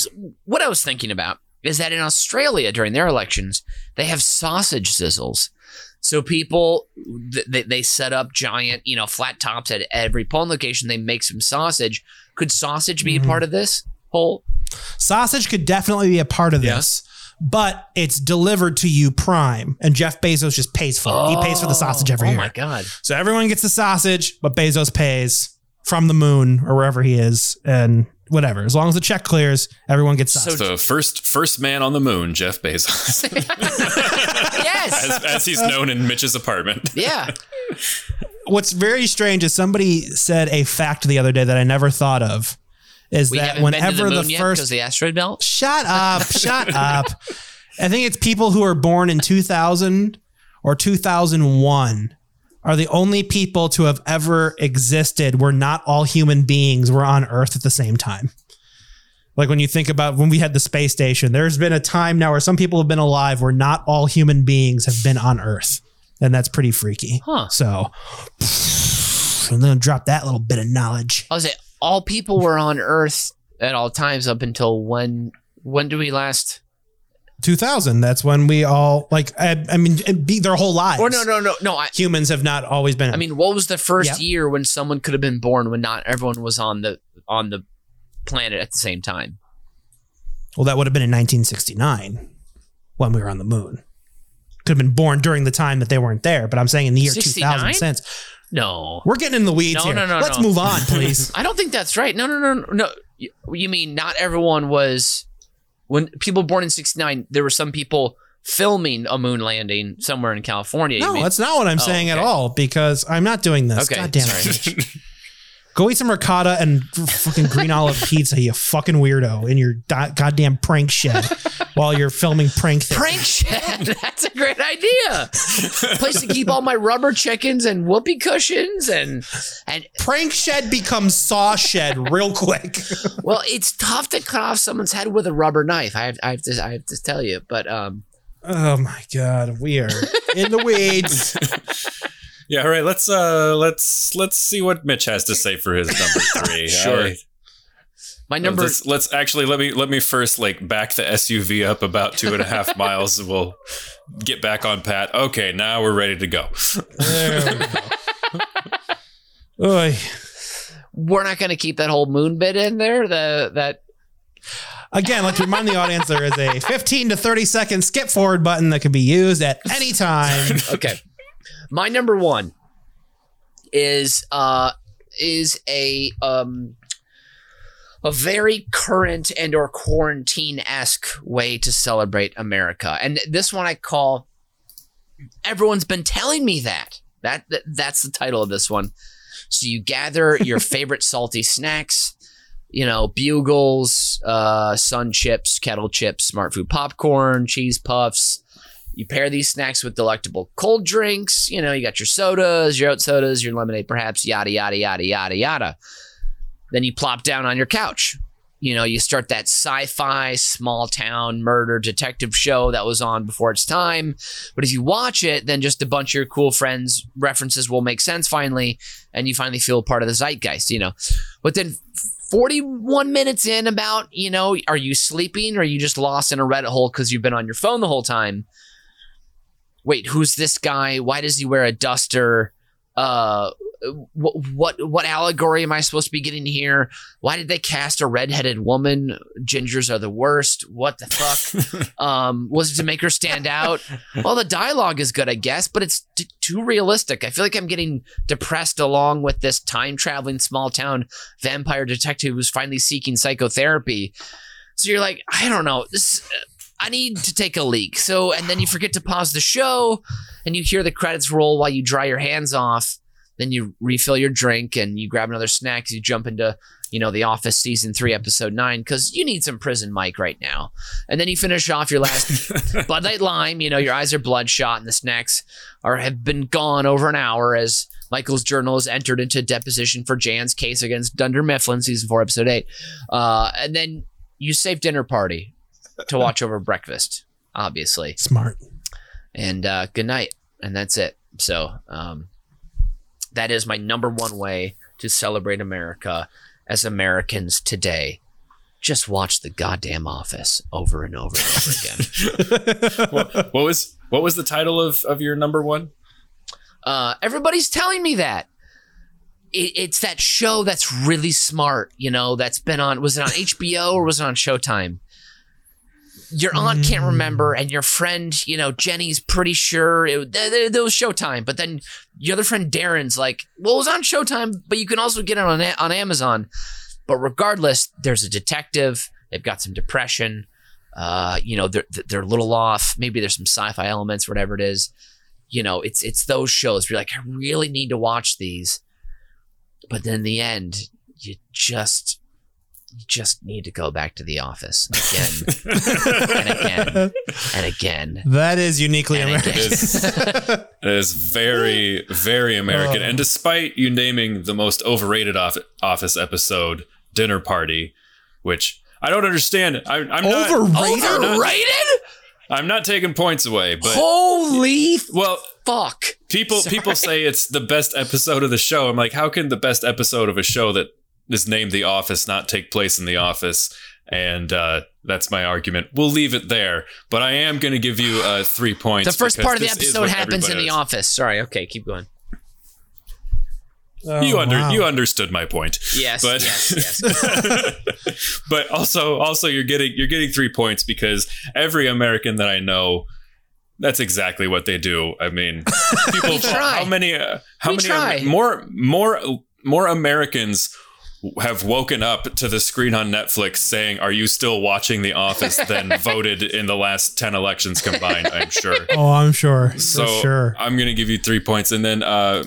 what I was thinking about. Is that in Australia during their elections, they have sausage sizzles. So people, they, they set up giant, you know, flat tops at every polling location. They make some sausage. Could sausage be mm. a part of this whole? Sausage could definitely be a part of yeah. this, but it's delivered to you prime. And Jeff Bezos just pays for it. Oh, he pays for the sausage every year. Oh my God. So everyone gets the sausage, but Bezos pays from the moon or wherever he is. And whatever. As long as the check clears, everyone gets sausage. So first, first man on the moon, Jeff Bezos. Yes. As, as he's known in Mitch's apartment. Yeah. What's very strange is somebody said a fact the other day that I never thought of is we that whenever the, the first because the asteroid belt. Shut up. Shut up. I think it's people who are born in two thousand or two thousand one are the only people to have ever existed. We're not all human beings. We're on Earth at the same time. Like when you think about when we had the space station, there's been a time now where some people have been alive where not all human beings have been on Earth. And that's pretty freaky. Huh. So I'm going to drop that little bit of knowledge. I was saying, all people were on Earth at all times up until when, when do we last... two thousand. That's when we all like. I, I mean, be their whole lives. Or no, no, no, no. I, Humans have not always been. I mean, what was the first yep. year when someone could have been born when not everyone was on the on the planet at the same time? Well, that would have been in nineteen sixty-nine when we were on the moon. could have been born during the time that they weren't there. But I'm saying in the year sixty-nine? two thousand since. No. We're getting in the weeds no, here. No, no, Let's no. move on, please. I don't think that's right. No, no, no, no. You mean not everyone was... When people born in sixty-nine, there were some people filming a moon landing somewhere in California. No, mean? That's not what I'm oh, saying okay. at all, because I'm not doing this. Okay. God damn it. Go eat some ricotta and fucking green olive pizza, you fucking weirdo, in your do- goddamn prank shed while you're filming prank things. Prank shed? That's a great idea. Place to keep all my rubber chickens and whoopee cushions and... and prank shed becomes saw shed real quick. Well, it's tough to cut off someone's head with a rubber knife. I have, I have, to, I have to tell you, but... um. Oh my God, we are in the weeds. Yeah, all right. Let's uh, let's let's see what Mitch has to say for his number three. Sure. Right. My number. Let's, let's actually let me let me first like back the S U V up about two and a half miles. We'll get back on Pat. Okay, now we're ready to go. There we go. Oy. We're not going to keep that whole moon bit in there. The that. Again, let's remind the audience there is a fifteen to thirty second skip forward button that can be used at any time. Okay. My number one is uh, is a um, a very current and or quarantine-esque way to celebrate America, and this one I call "Everyone's Been Telling Me That." That, that that's the title of this one. So you gather your favorite salty snacks, you know, bugles, uh, sun chips, kettle chips, smart food popcorn, cheese puffs. You pair these snacks with delectable cold drinks. You know, you got your sodas, your oat sodas, your lemonade, perhaps, yada, yada, yada, yada, yada. Then you plop down on your couch. You know, you start that sci-fi small town murder detective show that was on before its time. But if you watch it, then just a bunch of your cool friends' references will make sense finally. And you finally feel part of the zeitgeist, you know. But then forty-one minutes in about, you know, are you sleeping or are you just lost in a Reddit hole because you've been on your phone the whole time? Wait, who's this guy? Why does he wear a duster? Uh, what what what allegory am I supposed to be getting here? Why did they cast a redheaded woman? Gingers are the worst. What the fuck? um, was it to make her stand out? Well, the dialogue is good, I guess, but it's t- too realistic. I feel like I'm getting depressed along with this time-traveling small-town vampire detective who's finally seeking psychotherapy. So you're like, I don't know. This... Uh, I need to take a leak. So, and then you forget to pause the show and you hear the credits roll while you dry your hands off. Then you refill your drink and you grab another snack. You jump into, you know, The Office season three, episode nine, because you need some prison mic right now. And then you finish off your last Bud Light Lime. You know, your eyes are bloodshot and the snacks are have been gone over an hour as Michael's journal is entered into deposition for Jan's case against Dunder Mifflin, season four, episode eight. Uh, and then you save dinner party to watch over breakfast, obviously. Smart. And uh, good night. And that's it. So um, that is my number one way to celebrate America as Americans today. Just watch The Goddamn Office over and over and over again. what, what was what was the title of, of your number one? Uh, everybody's telling me that. It, it's that show that's really smart, you know, that's been on, was it on H B O or was it on Showtime? Your aunt can't remember, and your friend, you know, Jenny's pretty sure it, it, it was Showtime. But then your other friend Darren's like, well, it was on Showtime, but you can also get it on on Amazon. But regardless, there's a detective. They've got some depression. Uh, you know, they're they're a little off. Maybe there's some sci-fi elements, whatever it is. You know, it's it's those shows. You're like, I really need to watch these. But then in the end, you just... You just need to go back to The Office again and again and again. That is uniquely and American. It is, it is very, very American. Oh. And despite you naming the most overrated Office episode, Dinner Party, which I don't understand. I, I'm overrated? Not, I'm not, overrated? I'm not taking points away, but holy well, fuck. People, people say it's the best episode of the show. I'm like, how can the best episode of a show that is named The Office not take place in the office? And uh, that's my argument. We'll leave it there. But I am going to give you uh, three points. The first part of the episode happens in the office. Sorry. Okay, keep going. Oh, you under wow. you understood my point. Yes. But, yes. Yes. But also, also you're getting you're getting three points because every American that I know That's exactly what they do. I mean, people. How many? Uh, how we many try. more more more Americans have woken up to the screen on Netflix saying, "Are you still watching The Office?" than voted in the last ten elections combined. I'm sure. Oh, I'm sure. So For sure. I'm gonna give you three points, and then uh,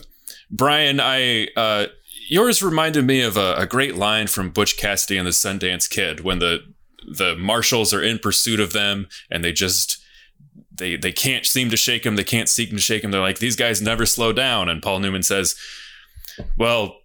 Brian, I. Uh, Yours reminded me of a, a great line from Butch Cassidy and the Sundance Kid when the the marshals are in pursuit of them and they just they they can't seem to shake him. They can't seek to shake him. They're like, these guys never slow down. And Paul Newman says, well,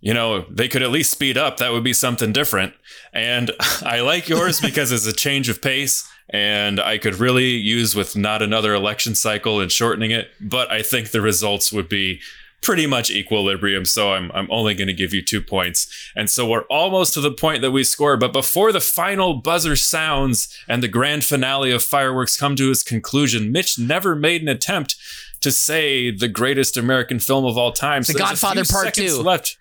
you know, they could at least speed up. That would be something different. And I like yours because it's a change of pace. And I could really use with not another election cycle and shortening it. But I think the results would be pretty much equilibrium, so I'm I'm only going to give you two points. And so we're almost to the point that we score, but before the final buzzer sounds and the grand finale of fireworks come to its conclusion, Mitch never made an attempt to say the greatest American film of all time. So The Godfather Part Two left.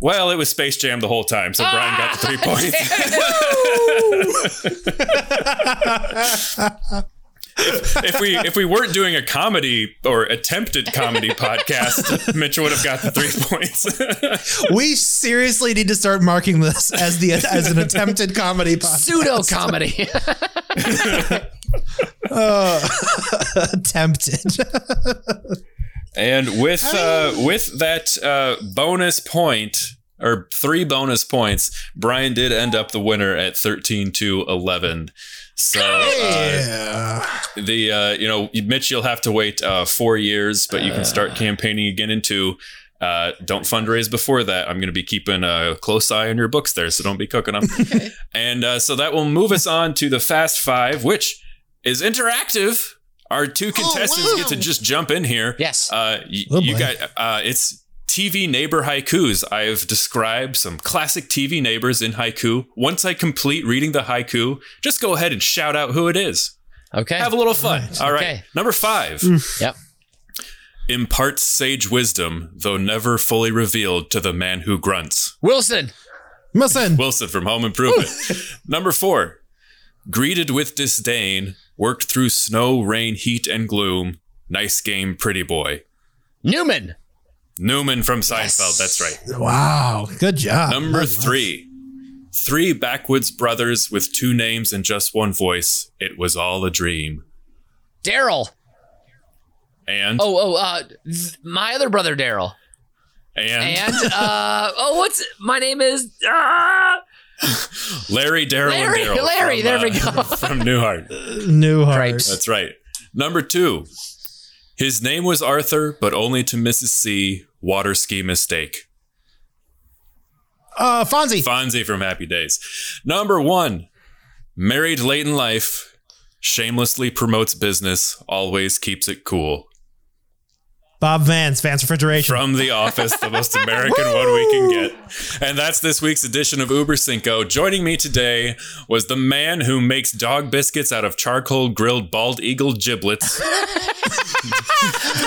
Well, it was Space Jam the whole time, so ah, Brian got the three points. If, if we if we weren't doing a comedy or attempted comedy podcast, Mitch would have got the three points. We seriously need to start marking this as the as an attempted comedy podcast. Pseudo comedy. uh, attempted. And with uh, with that uh, bonus point or three bonus points, Brian did end up the winner at thirteen to eleven. So uh, the, uh, you know, Mitch, you'll have to wait uh, four years, but you can start campaigning again in two. Uh, don't fundraise before that. I'm going to be keeping a close eye on your books there, so don't be cooking them. Okay. And uh, so that will move us on to the Fast Five, which is interactive. Our two contestants oh, wow. get to just jump in here. Yes. Uh, y- oh, you got uh, it's T V neighbor haikus. I've described some classic T V neighbors in haiku. Once I complete reading the haiku, just go ahead and shout out who it is. Okay. Have a little fun. All right. All right. Okay. Number five. Mm. Yep. Imparts sage wisdom, though never fully revealed to the man who grunts. Wilson. Wilson. Wilson from Home Improvement. Number four. Greeted with disdain, worked through snow, rain, heat, and gloom. Nice game, pretty boy. Newman. Newman from Seinfeld. Yes. That's right. Wow. Good job. Number three. Three backwoods brothers with two names and just one voice. It was all a dream. Daryl. And? Oh, oh, uh, th- my other brother, Daryl. And? And, uh, oh, what's, my name is, ah! Larry, Daryl, and Daryl. Larry, from, there uh, we go. From Newhart. Newhart. Right. That's right. Number two. His name was Arthur, but only to Missus C. Water ski mistake. Uh, Fonzie. Fonzie from Happy Days. Number one, married late in life, shamelessly promotes business, always keeps it cool. Bob Vance, Vance Refrigeration. From The Office, the most American one we can get. And that's this week's edition of Uber Cinco. Joining me today was the man who makes dog biscuits out of charcoal grilled bald eagle giblets.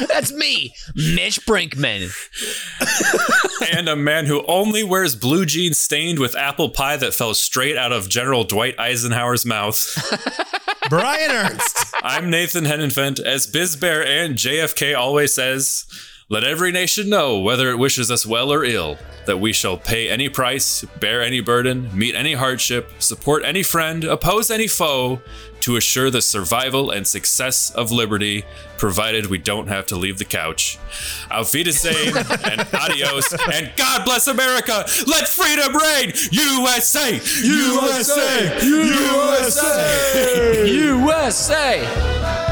That's me, Mitch Brinkman. And a man who only wears blue jeans stained with apple pie that fell straight out of General Dwight Eisenhower's mouth. Brian Ernst. I'm Nathan Hennenfent. As Biz Bear and J F K always says, let every nation know, whether it wishes us well or ill, that we shall pay any price, bear any burden, meet any hardship, support any friend, oppose any foe, to assure the survival and success of liberty, provided we don't have to leave the couch. Auf Wiedersehen and adios, and God bless America! Let freedom reign! U S A! U S A! U S A! U S A! U S A!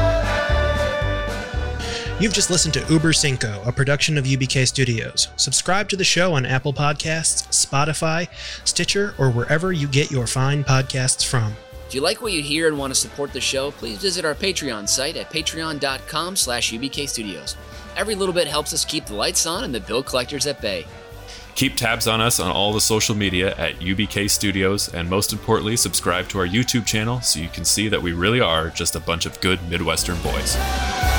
You've just listened to Uber Cinco, a production of U B K Studios. Subscribe to the show on Apple Podcasts, Spotify, Stitcher, or wherever you get your fine podcasts from. If you like what you hear and want to support the show, please visit our Patreon site at patreon.com slash UBK Studios. Every little bit helps us keep the lights on and the bill collectors at bay. Keep tabs on us on all the social media at U B K Studios, and most importantly, subscribe to our YouTube channel so you can see that we really are just a bunch of good Midwestern boys.